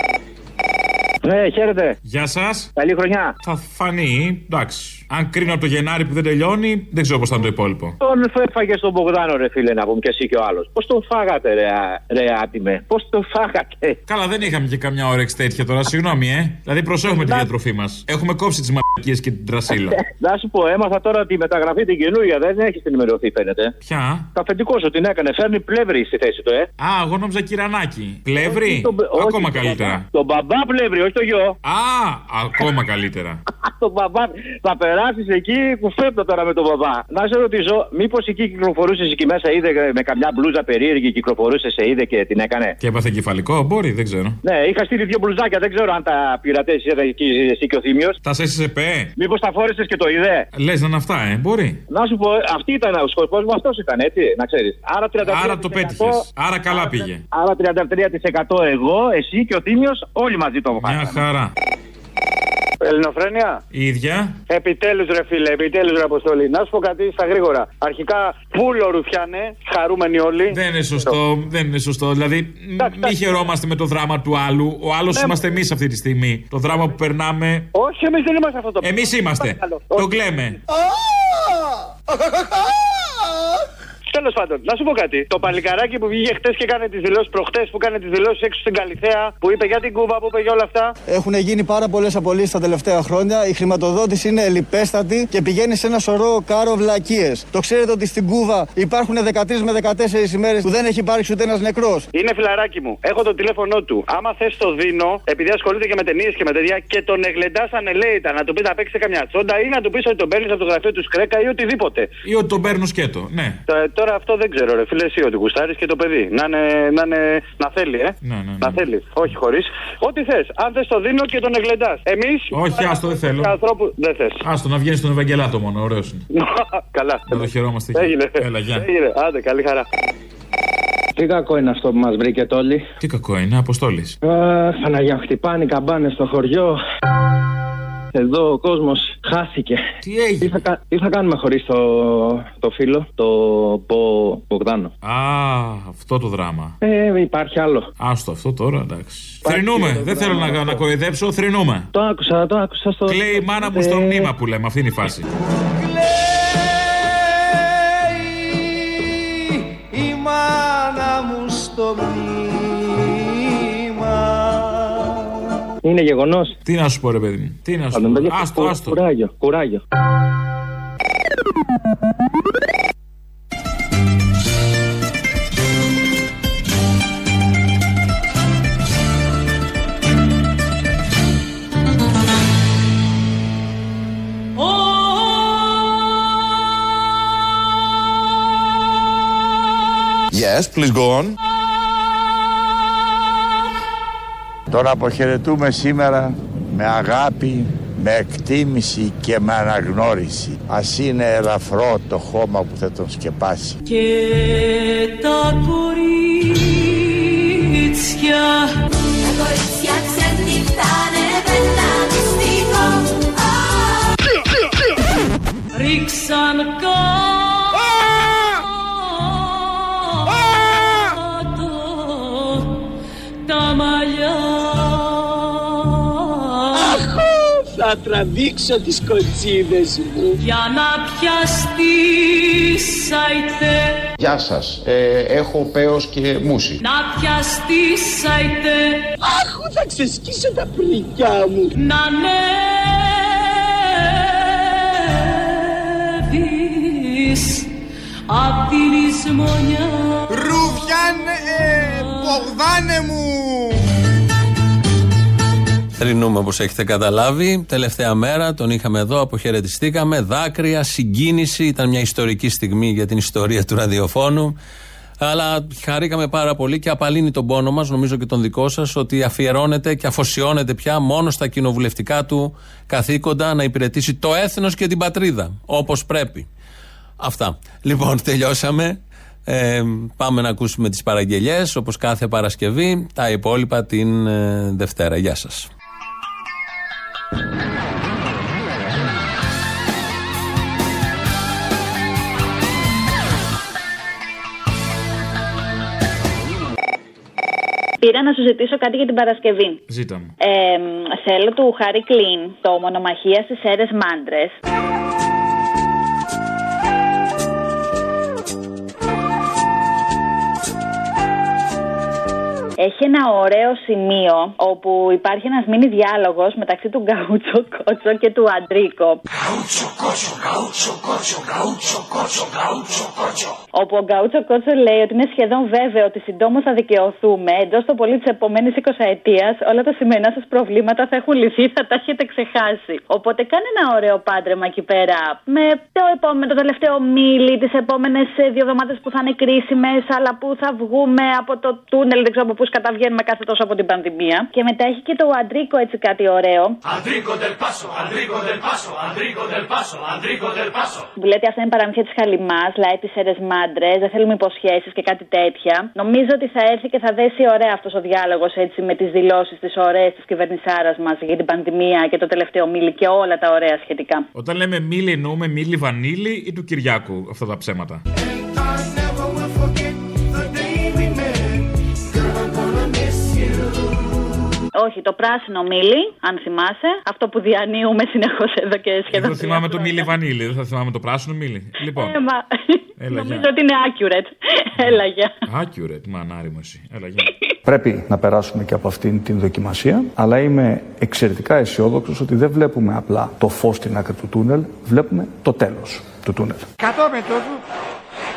Ναι, χαίρετε. Γεια σας. Καλή χρονιά. Θα φανεί, εντάξει. Αν κρίνω από το Γενάρη που δεν τελειώνει, δεν ξέρω πώς θα είναι το υπόλοιπο. Τον έφαγε στον Μπογδάνο, ρε φίλε, να πούμε, και εσύ και ο άλλος. Πώς τον φάγατε, ρε άτιμε? Πώς τον φάγατε? Καλά, δεν είχαμε και καμιά όρεξη τέτοια τώρα, συγγνώμη, Δηλαδή, προσέχουμε τη διατροφή μας. Έχουμε κόψει τις μαλακίες και την τρασίλα. Να σου πω, έμαθα τώρα τη μεταγραφή την καινούργια, δεν έχει ενημερωθεί, φαίνεται. Ποια? Το αφεντικό σου την έκανε, φέρνει Πλεύρη στη θέση του, Α, εγώ νόμιζα Κυρανάκη. Πλεύρη, ακόμα καλύτερα. Τον μπαμπά Πλεύρη, όχι το γιο. Α, ακόμα καλύτερα. Τον μπαμπά θα περάσει εκεί που φεύγω τώρα με τον μπαμπά. Να σε ρωτήσω, μήπως εκεί κυκλοφορούσε εκεί μέσα, είδε με καμιά μπλούζα περίεργη, κυκλοφορούσε, σε είδε και την έκανε. Και έπαθε κεφαλικό, μπορεί, δεν ξέρω. Ναι, είχα στείλει 2 μπλουζάκια, δεν ξέρω αν τα πειρατέ εσύ και ο Θήμιο. Τα σε πέ. Μήπως τα φόρεσε και το είδε. Λες να είναι αυτά, μπορεί. Να σου πω, αυτή ήταν ο σκοπός μου, αυτό ήταν, έτσι, να ξέρει. Άρα το πέτυχε. Άρα καλά πήγε. Άρα 33% εγώ, εσύ και ο Θήμιο, όλοι μαζί το βγάλαμε. Μια χαρά. Ελληνοφρένεια. Η ίδια. Επιτέλους ρε φίλε, επιτέλους ρε Αποστολή. Να σου πω κάτι στα γρήγορα. Αρχικά πούλο ρουφιάνε, χαρούμενοι όλοι. Δεν είναι σωστό, δεν είναι σωστό. Δηλαδή, μην χαιρόμαστε με το δράμα του άλλου. Ο άλλος είμαστε εμείς αυτή τη στιγμή. Το δράμα που περνάμε. Όχι, εμείς δεν είμαστε αυτό το πράγμα. Εμείς είμαστε. Το κλαίμε. Τέλος πάντων, να σου πω κάτι. Το παλικαράκι που βγήκε χτες και έκανε τις δηλώσεις, προχτές που έκανε τις δηλώσεις έξω στην Καλυθέα, που είπε για την Κούβα, που είπε για όλα αυτά. Έχουν γίνει πάρα πολλές απολύσεις τα τελευταία χρόνια. Η χρηματοδότηση είναι ελιπέστατη και πηγαίνει σε ένα σωρό κάρο βλακίες. Το ξέρετε ότι στην Κούβα υπάρχουν 13 με 14 ημέρες που δεν έχει υπάρξει ούτε ένας νεκρός. Είναι φιλαράκι μου. Έχω το τηλέφωνό του. Άμα θες το δίνω, επειδή ασχολείται και με ταινίες και με τέτοια, και τον εγλεντάσανε, λέει, να του πει να παίξει καμιά τσόντα ή να του πει ότι τον παίρνει από το γραφείο του Σκρέκα ή οτιδήποτε. Ή ότι τον παίρνουν σκέτο, ναι. Τώρα αυτό δεν ξέρω, ρε φίλε, εσύ ότι γουστάρεις και το παιδί. Να θέλει, Να θέλει. Όχι, χωρίς. Ό,τι θες. Αν θες το δίνω και τον εγκλεντάς. Εμείς. Όχι, άστο, δεν θέλω. Δεν θες. Άστο, να βγαίνει στον Ευαγγελάτο μόνο, ωραίος είναι. Καλά. Να το χαιρόμαστε. Έγινε. Έλα, γεια. Έγινε. Άντε, καλή χαρά. Τι κακό είναι αυτό που μας βρήκε όλοι. Τι κακό είναι, Αποστόλης. Παναγιά, χτυπάνε οι καμπάνες στο χωριό. Εδώ ο κόσμος χάθηκε. Τι έγινε? Τι θα κάνουμε χωρίς το φίλο, το Μπογδάνο. Αυτό το δράμα. Υπάρχει άλλο. Άστο αυτό τώρα, εντάξει. Θρηνούμε, δεν θέλω να κοροϊδέψω, θρηνούμε. Το άκουσα στο... Κλαίει η μάνα μου στο μνήμα που λέμε, αυτή είναι η φάση. Κλαίει η μάνα μου στο μνήμα. Είναι γεγονός. Τι να σου πω, ρε παιδί μου. Τι να σου πω. Άστο. Κουράγιο. Yes, please go on. Τώρα αποχαιρετούμε σήμερα με αγάπη, με εκτίμηση και με αναγνώριση. Ας είναι ελαφρό το χώμα που θα τον σκεπάσει. Και τα κορίτσια, ξενυχτάνε πελατιστικό. Ρίξαν κάτω. θα τραβήξω τις κοτσίδες μου για να πιαστείς αϊτέ. Γεια σας, έχω πέος και μούση. Να πιαστείς αϊτέ. Αχ, θα ξεσκίσω τα πουλικιά μου. Να ανέβεις απ' την Ισμονιά. Ρουβιάνε, Μπογδάνε μου. Θρηνούμε, όπως έχετε καταλάβει. Τελευταία μέρα τον είχαμε εδώ, αποχαιρετιστήκαμε. Δάκρυα, συγκίνηση. Ήταν μια ιστορική στιγμή για την ιστορία του ραδιοφώνου. Αλλά χαρήκαμε πάρα πολύ και απαλύνει τον πόνο μας, νομίζω και τον δικό σας, ότι αφιερώνεται και αφοσιώνεται πια μόνο στα κοινοβουλευτικά του καθήκοντα να υπηρετήσει το έθνος και την πατρίδα. Όπως πρέπει. Αυτά. Λοιπόν, τελειώσαμε. Πάμε να ακούσουμε τις παραγγελιές, όπως κάθε Παρασκευή. Τα υπόλοιπα την Δευτέρα. Γεια σας. Πήρα να σου ζητήσω κάτι για την Παρασκευή. Ζήτα μου. Θέλω του Χάρη Κλίν το μονομαχία στις αίρες μάντρες. Έχει ένα ωραίο σημείο όπου υπάρχει ένας μίνι διάλογος μεταξύ του Γκαούτσο Κότσο και του Αντρίκο. Γκαούτσο Κότσο, Γκαούτσο Κότσο, Γκαούτσο Κότσο, Γκαούτσο Κότσο. Όπου ο Γκαούτσο Κότσο λέει ότι είναι σχεδόν βέβαιο ότι συντόμως θα δικαιωθούμε εντός το πολύ της επόμενης 20 ετίας. Όλα τα σημερινά σας προβλήματα θα έχουν λυθεί, θα τα έχετε ξεχάσει. Οπότε κάνε ένα ωραίο πάντρεμα εκεί πέρα με το τελευταίο μίλι, τις επόμενες 2 εβδομάδες που θα είναι κρίσιμες, αλλά που θα βγούμε από το τούνελ, δεν ξέρω από πού καταβγαίνουμε κάθε τόσο από την πανδημία. Και μετά έχει και το Αντρίκο έτσι κάτι ωραίο. Αντρίκο del Paso, Αντρίκο del Paso, Αντρίκο del Paso, Αντρίκο del Paso. Που λέτε αυτά είναι παραμύθια της Χαλιμάς, λαέ της αίρες μάντρες, δεν θέλουμε υποσχέσεις και κάτι τέτοια. Νομίζω ότι θα έρθει και θα δέσει ωραία αυτός ο διάλογος έτσι με τις δηλώσεις τις ωραίες της κυβερνησάρας μας για την πανδημία και το τελευταίο μίλι και όλα τα ωραία σχετικά. Όταν λέμε μίλι εννοούμε μίλι βανίλι ή του Κυριάκου αυτά τα ψέματα. Όχι, το πράσινο μήλι, αν θυμάσαι. Αυτό που διανύουμε συνεχώς εδώ και σχεδόν. Δεν θυμάμαι το μήλι βανίλι, δεν θα θυμάμαι το πράσινο μήλι. Λοιπόν. Νομίζω ότι είναι accurate. Έλα για. Accurate, μανάρι μου εσύ. Έλα για. Πρέπει να περάσουμε και από αυτήν την δοκιμασία. Αλλά είμαι εξαιρετικά αισιόδοξος ότι δεν βλέπουμε απλά το φως στην άκρη του τούνελ, βλέπουμε το τέλος του τούνελ. Κατόπιν τούτου.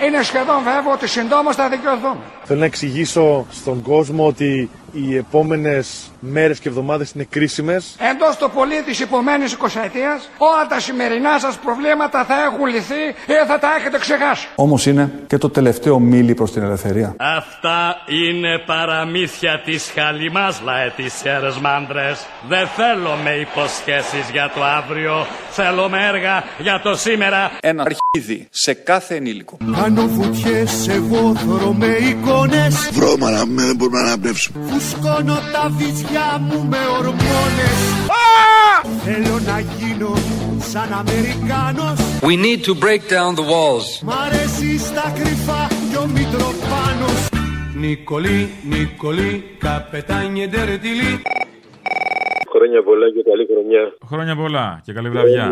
Είναι σχεδόν βέβαιο ότι συντόμως θα δικαιωθούμε. Θέλω να εξηγήσω στον κόσμο ότι οι επόμενες μέρες και εβδομάδες είναι κρίσιμες. Εντός το πολύ της επομένης 20 ετίας, όλα τα σημερινά σας προβλήματα θα έχουν λυθεί ή θα τα έχετε ξεχάσει. Όμως είναι και το τελευταίο μίλι προς την ελευθερία. Αυτά είναι παραμύθια της Χαλιμάς, λαέ της αίρες μάντρες. Δεν θέλω με υποσχέσεις για το αύριο, θέλω με έργα για το σήμερα. Ένα αρχίδι σε κάθε ενήλικο. Κάνω βουτιές σε βόθρο με εικόνες. Βρώμα να μπορούμε να αναπνεύσουμε. Φουσκώνω τα βυζιά μου με ορμόνες. Θέλω να γίνω σαν Αμερικάνος. We need to break down the walls. Μ' αρέσει στα κρυφά κι ο Μητροπάνος. Νικολή, Νικολή, καπετάνιε ντερετιλή. Χρόνια πολλά και καλή χρονιά. Χρόνια πολλά και καλή βραδιά.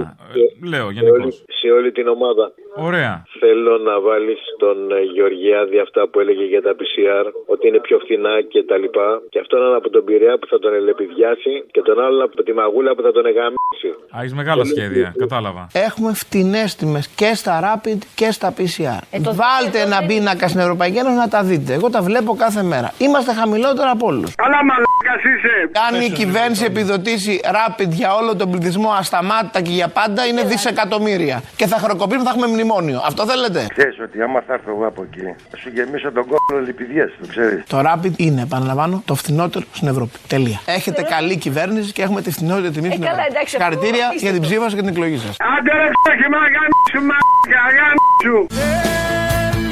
Λέω γενικώς. Σε όλη την ομάδα. Ωραία. Θέλω να βάλεις τον Γεωργιάδη αυτά που έλεγε για τα PCR, ότι είναι πιο φθηνά και τα λοιπά. Και αυτόν έναν από τον Πειραιά που θα τον ελεπιδιάσει και τον άλλον από τη Μαγούλα που θα τον εγαμίσει. Α, έχεις μεγάλα σχέδια, κατάλαβα. Έχουμε φτηνές τιμές και στα Rapid και στα PCR. Βάλτε ένα πίνακα στην Ευρωπαϊκή Ένωση να τα δείτε. Εγώ τα βλέπω κάθε μέρα. Είμαστε χαμηλότερα από όλους. Καλά μαλάκας είσαι. Κάνει η κυβέρνηση επιδοτήσει Rapid για όλο τον πληθυσμό ασταμάτητα και για πάντα είναι δισεκατομμύρια. Και θα χρεοκοπήσουμε, θα έχουμε μνημόνιο. Αυτό θέλετε. Ξέρεις ότι άμα θα έρθω εγώ από εκεί, θα σου γεμίσω τον κόλλο λιπηδιές, το ξέρεις. Το Rapid είναι, επαναλαμβάνω, το φθηνότερο στην Ευρώπη. Τελεία. Έχετε καλή κυβέρνηση και έχουμε τη φθηνότερη τιμή στην Ευρώπη. Συγχαρητήρια για την ψήφα σας και την εκλογή σας. Άντε ρε ξέχημα, γαμίσου, μάγκα, γαμίσου.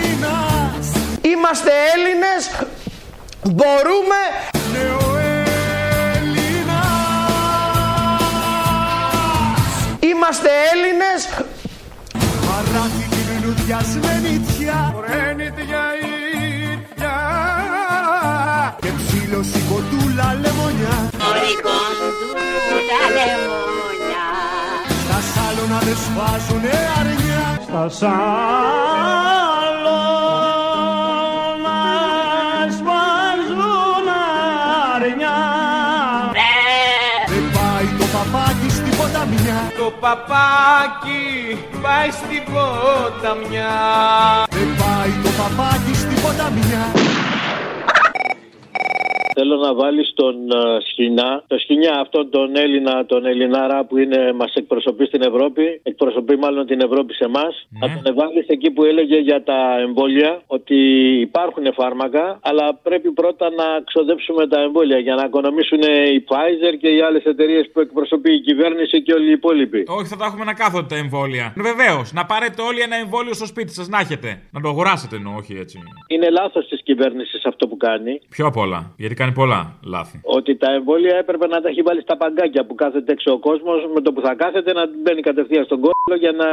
Έλληνας. Είμαστε Έλληνες. Μπορούμε. Είμαστε Έλληνες. Παράθη την λουλούδια σμενίτια. Ρένιτια ίδια. Και ψήλωση κοντούλα λεμονιά. Ωρικό κοντούλα λεμονιά. σφάζουνε αργία στα σαλόνα, σφάζουν αργία. Δεν πάει το παπάκι στην ποταμιά, το παπάκι πάει στην ποταμιά. Δεν πάει το παπάκι στην ποταμιά. Θέλω να βάλεις τον Σχοινά, το Σχοινιά αυτόν τον Έλληνα, τον Ελληνάρα που είναι, μας εκπροσωπεί στην Ευρώπη, εκπροσωπεί μάλλον την Ευρώπη σε εμάς. Ναι. Να τον βάλεις εκεί που έλεγε για τα εμβόλια, ότι υπάρχουν φάρμακα, αλλά πρέπει πρώτα να ξοδέψουμε τα εμβόλια για να οικονομήσουν η Pfizer και οι άλλες εταιρείες που εκπροσωπεί η κυβέρνηση και όλοι οι υπόλοιποι. Όχι, θα τα έχουμε να κάθονται τα εμβόλια. Βεβαίως, να πάρετε όλοι ένα εμβόλιο στο σπίτι σας, να έχετε. Να το αγοράσετε ενώ, όχι έτσι. Είναι λάθος της κυβέρνησης αυτό που κάνει. Πιο πολλά. Γιατί πολλά λάθη. Ότι τα εμβόλια έπρεπε να τα έχει βάλει στα παγκάκια που κάθεται έξω ο κόσμος, με το που θα κάθεται να μπαίνει κατευθείαν στον κόλλο για να.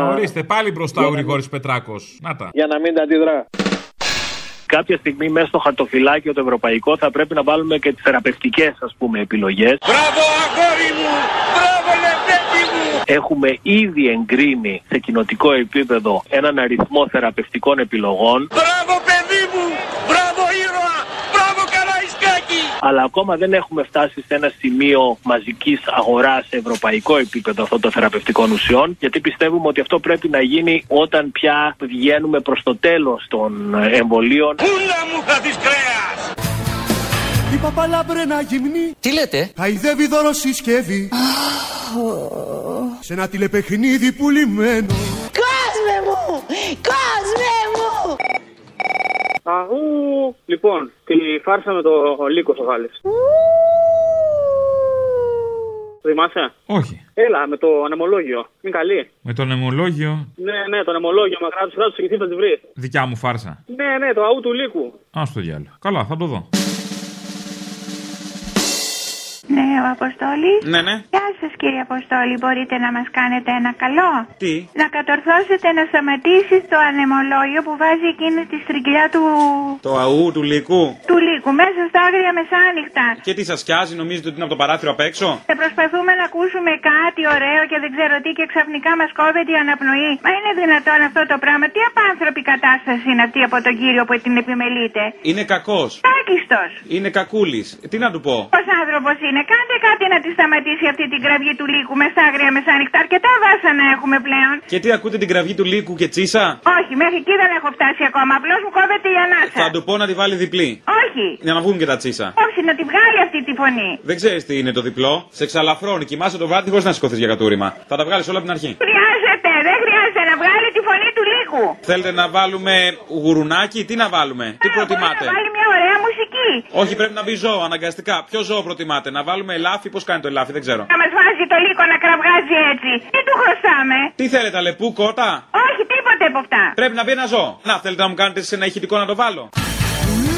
Να ορίστε πάλι μπροστά ο Γρηγόρης Πετράκος. Να τα. Για να μην τα αντιδρά. Κάποια στιγμή μέσα στο χαρτοφυλάκιο το ευρωπαϊκό θα πρέπει να βάλουμε και τις θεραπευτικές, ας πούμε, επιλογές. Μπράβο, αγόρι μου! Μπράβο, λεφτέτη μου! Έχουμε ήδη εγκρίνει σε κοινοτικό επίπεδο έναν αριθμό θεραπευτικών επιλογών. Μπράβο, παιδί μου! Μπράβο, ήρωα! Αλλά ακόμα δεν έχουμε φτάσει σε ένα σημείο μαζικής αγοράς σε ευρωπαϊκό επίπεδο αυτών των θεραπευτικών ουσιών, γιατί πιστεύουμε ότι αυτό πρέπει να γίνει όταν πια βγαίνουμε προς το τέλος των εμβολίων. Πούλα μου χαθείς κρέας! Η παπαλαμπρένα γυμνή. Τι λέτε? Χαϊδεύει δωροσυσκεύη. Σε ένα τηλεπαιχνίδι πουλημένο. Κόσμε μου! Κόσμε μου! Αγού! Λοιπόν, τη φάρσα με το Λύκο στο Γάλλες. Θυμάσαι? Όχι. Έλα, με το ανεμολόγιο. Είναι καλή. Με το ανεμολόγιο? Ναι, το ανεμολόγιο. Μα κράτους εκεί θα τη βρει. Δικιά μου φάρσα. Ναι, το αγού του Λύκου. Ας το διάλογο. Καλά, θα το δω. Ναι, ο Αποστόλη. Ναι. Γεια σας, κύριε Αποστόλη. Μπορείτε να μας κάνετε ένα καλό? Τι? Να κατορθώσετε να σταματήσει το ανεμολόγιο που βάζει εκείνη τη στριγκλιά του. Το αού του Λύκου. Του Λύκου, μέσα στα άγρια μεσάνυχτα. Και τι σας σκιάζει, νομίζετε ότι είναι από το παράθυρο απ' έξω? Και προσπαθούμε να ακούσουμε κάτι ωραίο και δεν ξέρω τι, και ξαφνικά μας κόβεται η αναπνοή. Μα είναι δυνατόν αυτό το πράγμα? Τι απάνθρωπη κατάσταση είναι αυτή από τον κύριο που την επιμελείται. Είναι κακός. Τάκιστος. Είναι κακούλης. Τι να του πω. Πώς άνθρωπος είναι? Κάντε κάτι να τη σταματήσει αυτή την κραυγή του Λύκου με στα άγρια μεσάνυχτα. Αρκετά βάσανα έχουμε πλέον. Και τι ακούτε, την κραυγή του Λύκου και τσίσα? Όχι, μέχρι εκεί δεν έχω φτάσει ακόμα. Απλώς μου κόβεται η ανάσα. Θα του πω να τη βάλει διπλή. Όχι. Για να βγουν και τα τσίσα. Όχι, να τη βγάλει αυτή τη φωνή. Δεν ξέρεις τι είναι το διπλό. Σε ξαλαφρώνει. Κοιμάσαι το βράδυ χωρίς να σηκωθείς για κατούριμα. Θα τα βγάλεις όλα από την αρχή. Χρειάζεται, δεν χρειάζεται να βγάλει τη φωνή του Λύκου. Θέλετε να βάλουμε γουρουνάκι, τι να βάλουμε? Τι προτιμάτε? Να βάλει μια ωραία μουσική. Όχι, πρέπει να μπει ζώο αναγκαστικά. Ποιο ζώο προτιμάτε? Να βάλουμε ελάφι, πώς κάνει το ελάφι, δεν ξέρω. Να μας βάζει το Λύκο να κραυγάζει έτσι. Τι του χρωστάμε? Τι θέλετε, αλεπού, κότα? Όχι, τίποτε από αυτά. Πρέπει να μπει ένα ζώο. Να, θέλετε να μου κάνετε σε ένα ηχητικό να το βάλω?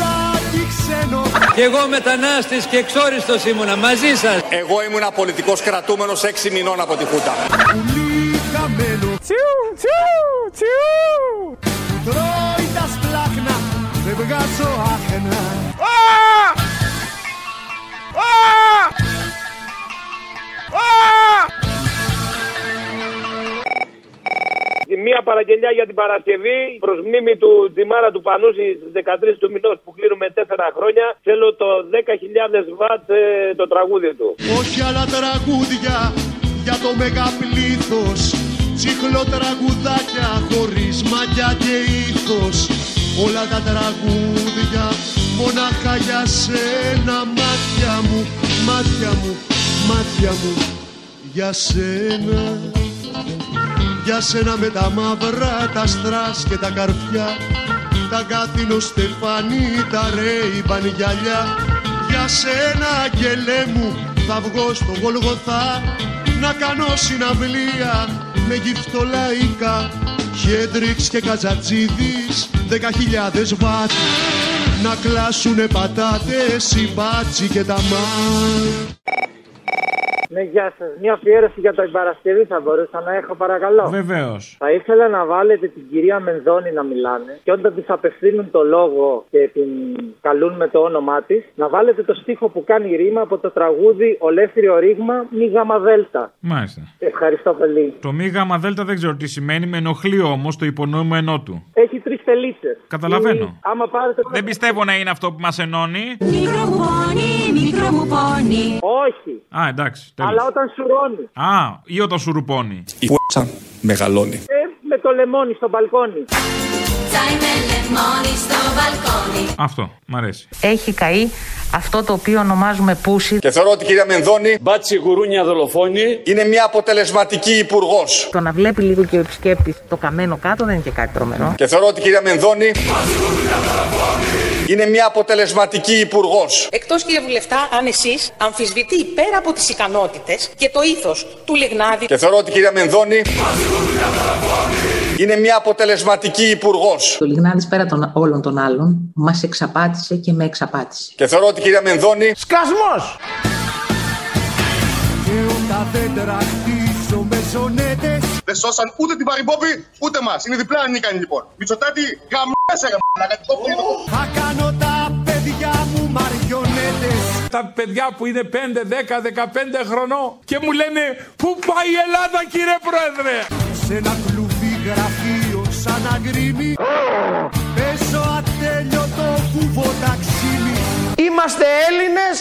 Λάκι ξένο. Κι εγώ μετανάστης και εξόριστος ήμουνα μαζί σας. Εγώ ήμουνα πολιτικός κρατούμενος 6 μηνών από τη Χούτα. Λίκαμενο. Τσιου, τσιου, τσιου. Τρώει τα σπλάχνα, δεν βγάζω άχνα. Μία παραγγελιά για την Παρασκευή προς μνήμη του Τζιμάρα του Πανούση στις 13 του μηνός που κλείνουμε 4 χρόνια. Θέλω το 10.000 βατ το τραγούδι του. Όχι άλλα τραγούδια για το μεγαπλήθος. Τσίχλο τραγουδάκια χωρίς μαγιά και ήθος. Όλα τα τραγούδια μονάχα για σένα, μάτια μου, μάτια μου, μάτια μου, για σένα. Για σένα με τα μαύρα, τα στράς και τα καρφιά, τα γκάθινο στεφάνι, τα ρέιμπαν γυαλιά. Για σένα, αγγελέ μου, θα βγω στο Γολγοθά να κάνω συναυλία με γυφτολαϊκά. Χέντριξ και Κατζατζίδης, 10.000 βατ, να κλάσουνε πατάτες, η μπάτσι και τα μάτ. Ναι, γεια σας. Μια αφιέρωση για την Παρασκευή θα μπορούσα να έχω, παρακαλώ? Βεβαίως. Θα ήθελα να βάλετε την κυρία Μενδώνη να μιλάνε και όταν της απευθύνουν το λόγο και την καλούν με το όνομά της, να βάλετε το στίχο που κάνει ρήμα από το τραγούδι Ολέθριο Ρήγμα Μη Γάμα Δέλτα. Μάλιστα. Ευχαριστώ πολύ. Το Μη Γάμα Δέλτα δεν ξέρω τι σημαίνει, με ενοχλεί όμως το υπονοούμενό του. Έχει τρεις τελίτσες. Καταλαβαίνω. Ή, άμα πάρετε... Δεν πιστεύω να είναι αυτό που μας ενώνει. Μικρό μου πόνι, μικρό μου πόνι. Όχι. Α, εντάξει. Τέλος. Αλλά όταν σουρώνει. Α, ή όταν σουρουπώνει. Η π***α μεγαλώνει. Με το λεμόνι στο μπαλκόνι. Αυτό, μ' αρέσει. Έχει καεί αυτό το οποίο ονομάζουμε πούσι. Και θεωρώ ότι η κυρία Μενδώνη, μπάτσι γουρούνια δολοφόνη, είναι μια αποτελεσματική υπουργός. Το να βλέπει λίγο και ο επισκέπτης το καμένο κάτω δεν είναι και κάτι τρομερό. Και θεωρώ ότι η κυρία Μενδώνη είναι μια αποτελεσματική υπουργός. Εκτός, κύριε Βουλευτά, αν εσείς αμφισβητεί πέρα από τις ικανότητες και το ήθος του Λιγνάδη. Και θεωρώ ότι η κυρία Μενδώνη είναι μια αποτελεσματική υπουργός. Ο Λιγνάδης πέρα των όλων των άλλων μας εξαπάτησε και με εξαπάτησε. Και θεωρώ ότι η κυρία Μενδώνη... Σκασμός! Δεν σώσαν ούτε την Παρυμπόπη ούτε μας. Είναι διπλά ανίκανοι λοιπόν. Μητσοτάτη γαμ***σαι γαμ***. Θα κάνω τα παιδιά μου μαριονέτες. Τα παιδιά που είναι 5, 10, 15 χρονών και μου λένε πού πάει η Ελλάδα, κύριε Πρόεδρε. Σε ένα κλουβί γραφείο σαν αγκρίμι. Πέσω ατέλειωτο κουβοταξίμι. Είμαστε Έλληνες.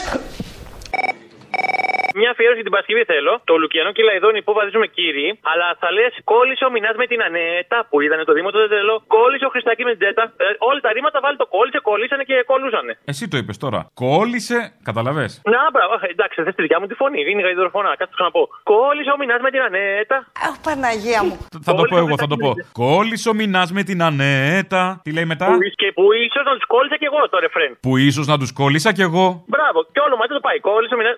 Μια αφιέρωση την Παρασκευή θέλω. Το Λουκιανό και Λαϊδόνι που βαδίζουμε κύριοι. Αλλά θα λες κόλλησε ο Μινάς με την Ανέτα που είδανε το Δήμο, τότε θέλω. Κόλλησε ο Χριστάκη με την Τέτα. Όλα τα ρήματα βάλει το κόλλησε, κόλλησανε και κόλλουσανε. Εσύ το είπες τώρα. Κόλλησε, καταλαβες. Να, μπράβο, εντάξει, θες τη δικιά μου τη φωνή. Είναι γαϊδωροφωνά, κάτσε το ξαναπώ. Κόλλησε ο Μινάς με την Ανέτα. Αχ, Παναγία μου. Θα το πω εγώ, θα το πω. Κόλλησε ο Μινάς με την Ανέτα. Τι λέει μετά? Που ίσως να τους κόλλησα κι εγώ το ρεφρέν. Που ίσως να τους κόλλησα κι εγώ. Μπράβο, και όλο μαζί το πάει. Κόλλησε ο Μινάς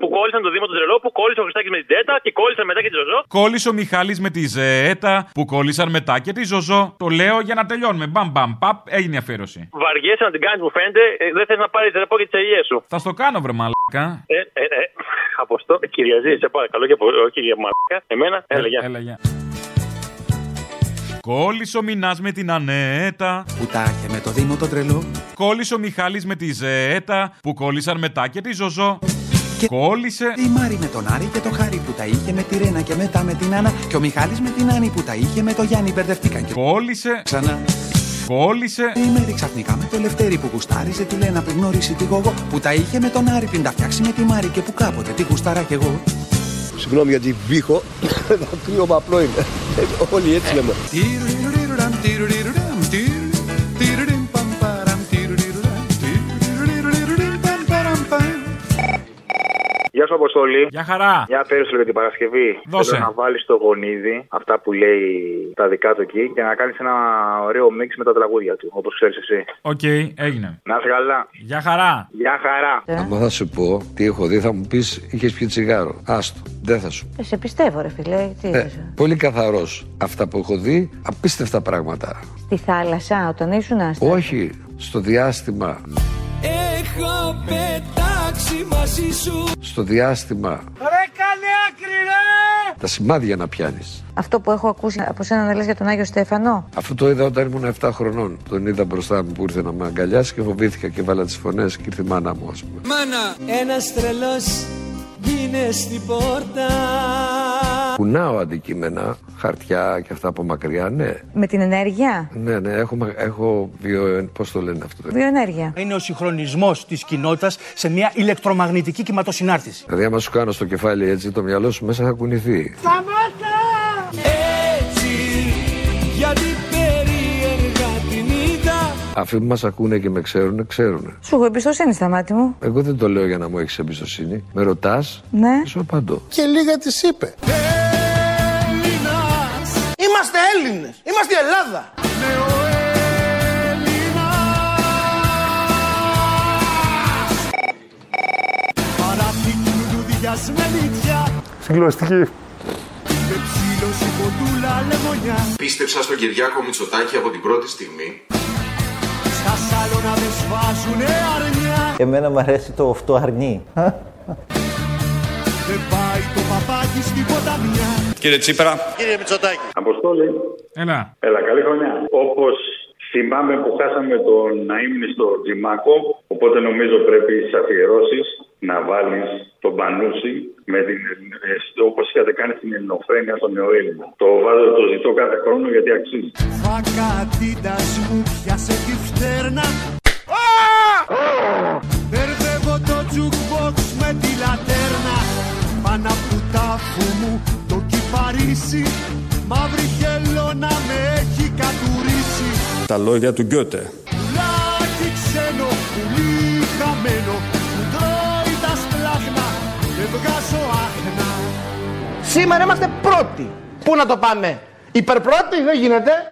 που κόλλησαν το Δήμο του Τρελό, που κόλλησε ο Χριστάκης με την Τέτα και κόλλησαν μετά και τη Ζωζό. Κόλλησε ο Μιχάλης με τη Ζέτα που κόλλησαν μετά και τη Ζωζό. Το λέω για να τελειώνουμε. Μπαμ, μπαμ, παπ, έγινε η αφιέρωση. Βαριέσαι να την κάνεις, μου φαίνεται. Δεν θες να πάρεις ρεπό και τις αιγίες σου. Θα στο κάνω, βρε μαλάκα. Αποστό, Κυριαζή, σε παρακαλώ και από κύριε μαλάκα. Εμένα, έλεγε. Κόλλησε ο Μινάς με την Ανέτα που τάχε με το Δήμο το Τρελό. Κόλλησε ο Μιχάλης με τη Ζέτα που κόλλησαν μετά και τη Ζωζό. Κόλλησε η Μάρη με τον Άρη και το Χάρη που τα είχε με τη Ρένα και μετά με την Άννα. Και ο Μιχάλης με την Άννη που τα είχε με το Γιάννη. Μπερδευτήκαν και κόλλησε ξανά. Κόλλησε η Μέρη ξαφνικά με το Λευτέρη που γουστάριζε τη Λένα πριν γνωρίσει τη Γογό. Που τα είχε με τον Άρη πριν τα φτιάξει με τη Μάρη και που κάποτε τη γουστάρα κι εγώ. Συγγνώμη για την βήχο, αλλά κρύο απλό είναι. Όλοι έτσι λέμε. Γεια σου, Αποστόλη. Γεια χαρά. Μια αφιέρωση για την Παρασκευή. Δώσε. Θέλω να βάλεις το Γονίδι, αυτά που λέει τα δικά του εκεί, και να κάνεις ένα ωραίο μίξ με τα τραγούδια του, όπως ξέρεις εσύ. Οκ, έγινε. Να είσαι καλά. Γεια χαρά. Γεια χαρά. Αν θα σου πω τι έχω δει, θα μου πεις είχες πιει τσιγάρο. Άστο, δεν θα σου. Σε πιστεύω, ρε φίλε. Τι πολύ καθαρός. Αυτά που έχω δει, απίστευτα πράγματα. Στη θάλασσα, όταν ήσουν άστα. Όχι, στο διάστημα. Έχω πετάξει μαζί σου. Στο διάστημα. Ρε καλέ άκρη ρε! Τα σημάδια να πιάνεις. Αυτό που έχω ακούσει από σένα να λες για τον Άγιο Στέφανο. Αυτό το είδα όταν ήμουν 7 χρονών. Τον είδα μπροστά μου που ήρθε να με αγκαλιάσει και φοβήθηκα και βάλα τις φωνές και ήρθε η μάνα μου, ας πούμε. Μάνα! Ένας τρελός γίνε στην πόρτα. Κουνάω αντικείμενα, χαρτιά και αυτά από μακριά, ναι. Με την ενέργεια? Ναι, έχω πώς το λένε αυτό? Βιοενέργεια. Είναι ο συγχρονισμός της κοινότητας σε μια ηλεκτρομαγνητική κυματοσυνάρτηση. Δηλαδή άμα σου κάνω στο κεφάλι έτσι, το μυαλό σου μέσα θα κουνηθεί. Σταμάτα! Έτσι, γιατί περίεργα την είδα. Αυτοί που μας ακούνε και με ξέρουνε, ξέρουνε. Σου έχω εμπιστοσύνη στα μάτια μου. Εγώ δεν το λέω για να μου έχεις εμπιστοσύνη. Με ρωτάς, ναι. Σου απαντώ. Και λίγα της είπε. Είμαστε Έλληνες! Είμαστε η Ελλάδα! Συγκλονιστική. Πίστεψα στον Κυριάκο Μητσοτάκη από την πρώτη στιγμή. Στα σάλωνα με σβάζουνε αρνιά. Εμένα μου αρέσει το αυτό αρνί. στην ποταμιά. Κύριε Τσίπρα. Κύριε Μητσοτάκη. Αποστόλη. Έλα, καλή χρονιά. Όπως θυμάμαι που χάσαμε τον Ναΐμνη στο Τζιμάκο, οπότε νομίζω πρέπει στις αφιερώσεις να βάλεις τον Πανούση όπως είχατε κάνει στην Ελληνοφρένεια στον Νεοέλληνα. Το βάζω, το ζητώ κάθε χρόνο γιατί αξίζει. Φακατίτας μου πιάσε τη φτέρνα. Μπερδεύω το jukebox με τη λατέρνα. Πάνω απ' του τάφου μου το κυπαρίσι. Μαύρη χελώνα με έχει κατουρίσει. Τα λόγια του Γκιώτε. Πουλάκι ξένο, πουλί χαμένο, που τρώει τα σπλάχνα και βγάζω άχνα. Σήμερα είμαστε πρώτοι. Πού να το πάμε, υπερπρώτοι δεν γίνεται.